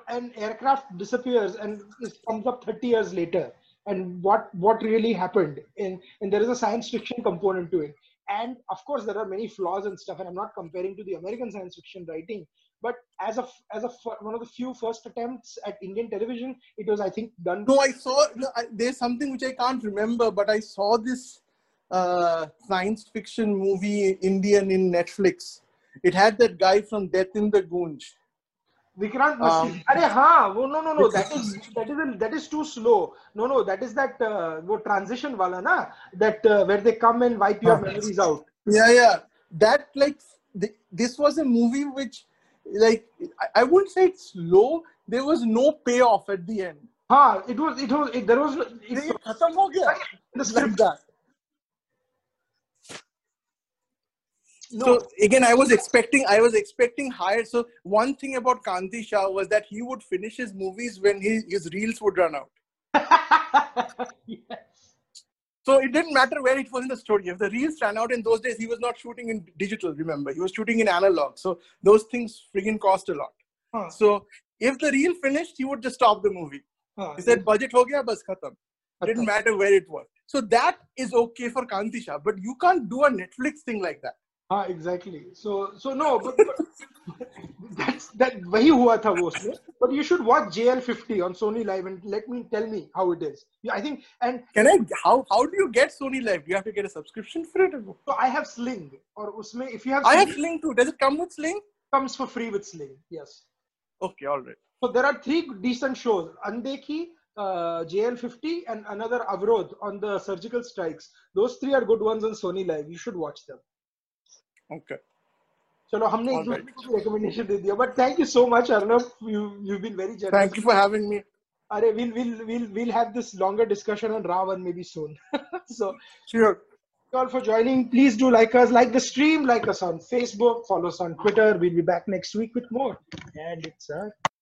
an aircraft disappears and it comes up thirty years later. And what, what really happened? And, and there is a science fiction component to it. And of course, there are many flaws and stuff. And I'm not comparing to the American science fiction writing. But as a, as a one of the few first attempts at Indian television, it was, I think, done. No, I saw, no, I, there's something which I can't remember, but I saw this uh, science fiction movie, Indian, in Netflix. It had that guy from Death in the Goonj. Vikrant Masih. Um, Arey, ha, wo, no, no, no. That is that is that is too slow. No, no. That is that uh, wo transition wala na. That uh, where they come and wipe your memories out. Yeah, yeah. That like th- this was a movie which like I, I wouldn't say it's slow. There was no payoff at the end. Ha, it was it was it, there was it, it khatam ho gaya. The script like that. No. So again, I was expecting, I was expecting higher. So one thing about Kanti Shah was that he would finish his movies when he, his reels would run out. Yes. So it didn't matter where it was in the story. If the reels ran out in those days, he was not shooting in digital, remember. He was shooting in analog. So those things friggin' cost a lot. Huh. So if the reel finished, he would just stop the movie. Huh. He said, budget ho gaya, bas khatam. It didn't matter where it was. So that is okay for Kanti Shah, but you can't do a Netflix thing like that. Ah, exactly. So, so no, but, but that's that. Wahi hua tha wo usme. But you should watch J L fifty on Sony Live and let me tell me how it is. Yeah, I think. And can I? How how do you get Sony Live? Do you have to get a subscription for it? So I have Sling, or usme if you have. Sling, I have Sling too. Does it come with Sling? Comes for free with Sling. Yes. Okay. All right. So there are three decent shows: Andekhi, Uh, J L fifty and another Avrodh on the surgical strikes. Those three are good ones on Sony Live. You should watch them. Okay. Chalo, humne ek right. recommendation de diya. But thank you so much, Arnab. You, you've been very generous. Thank you for having me. Arre, we'll, we'll, we'll, we'll have this longer discussion on Ravan maybe soon. So, sure. Thank you all for joining. Please do like us, like the stream, like us on Facebook, follow us on Twitter. We'll be back next week with more. And it's a... Uh,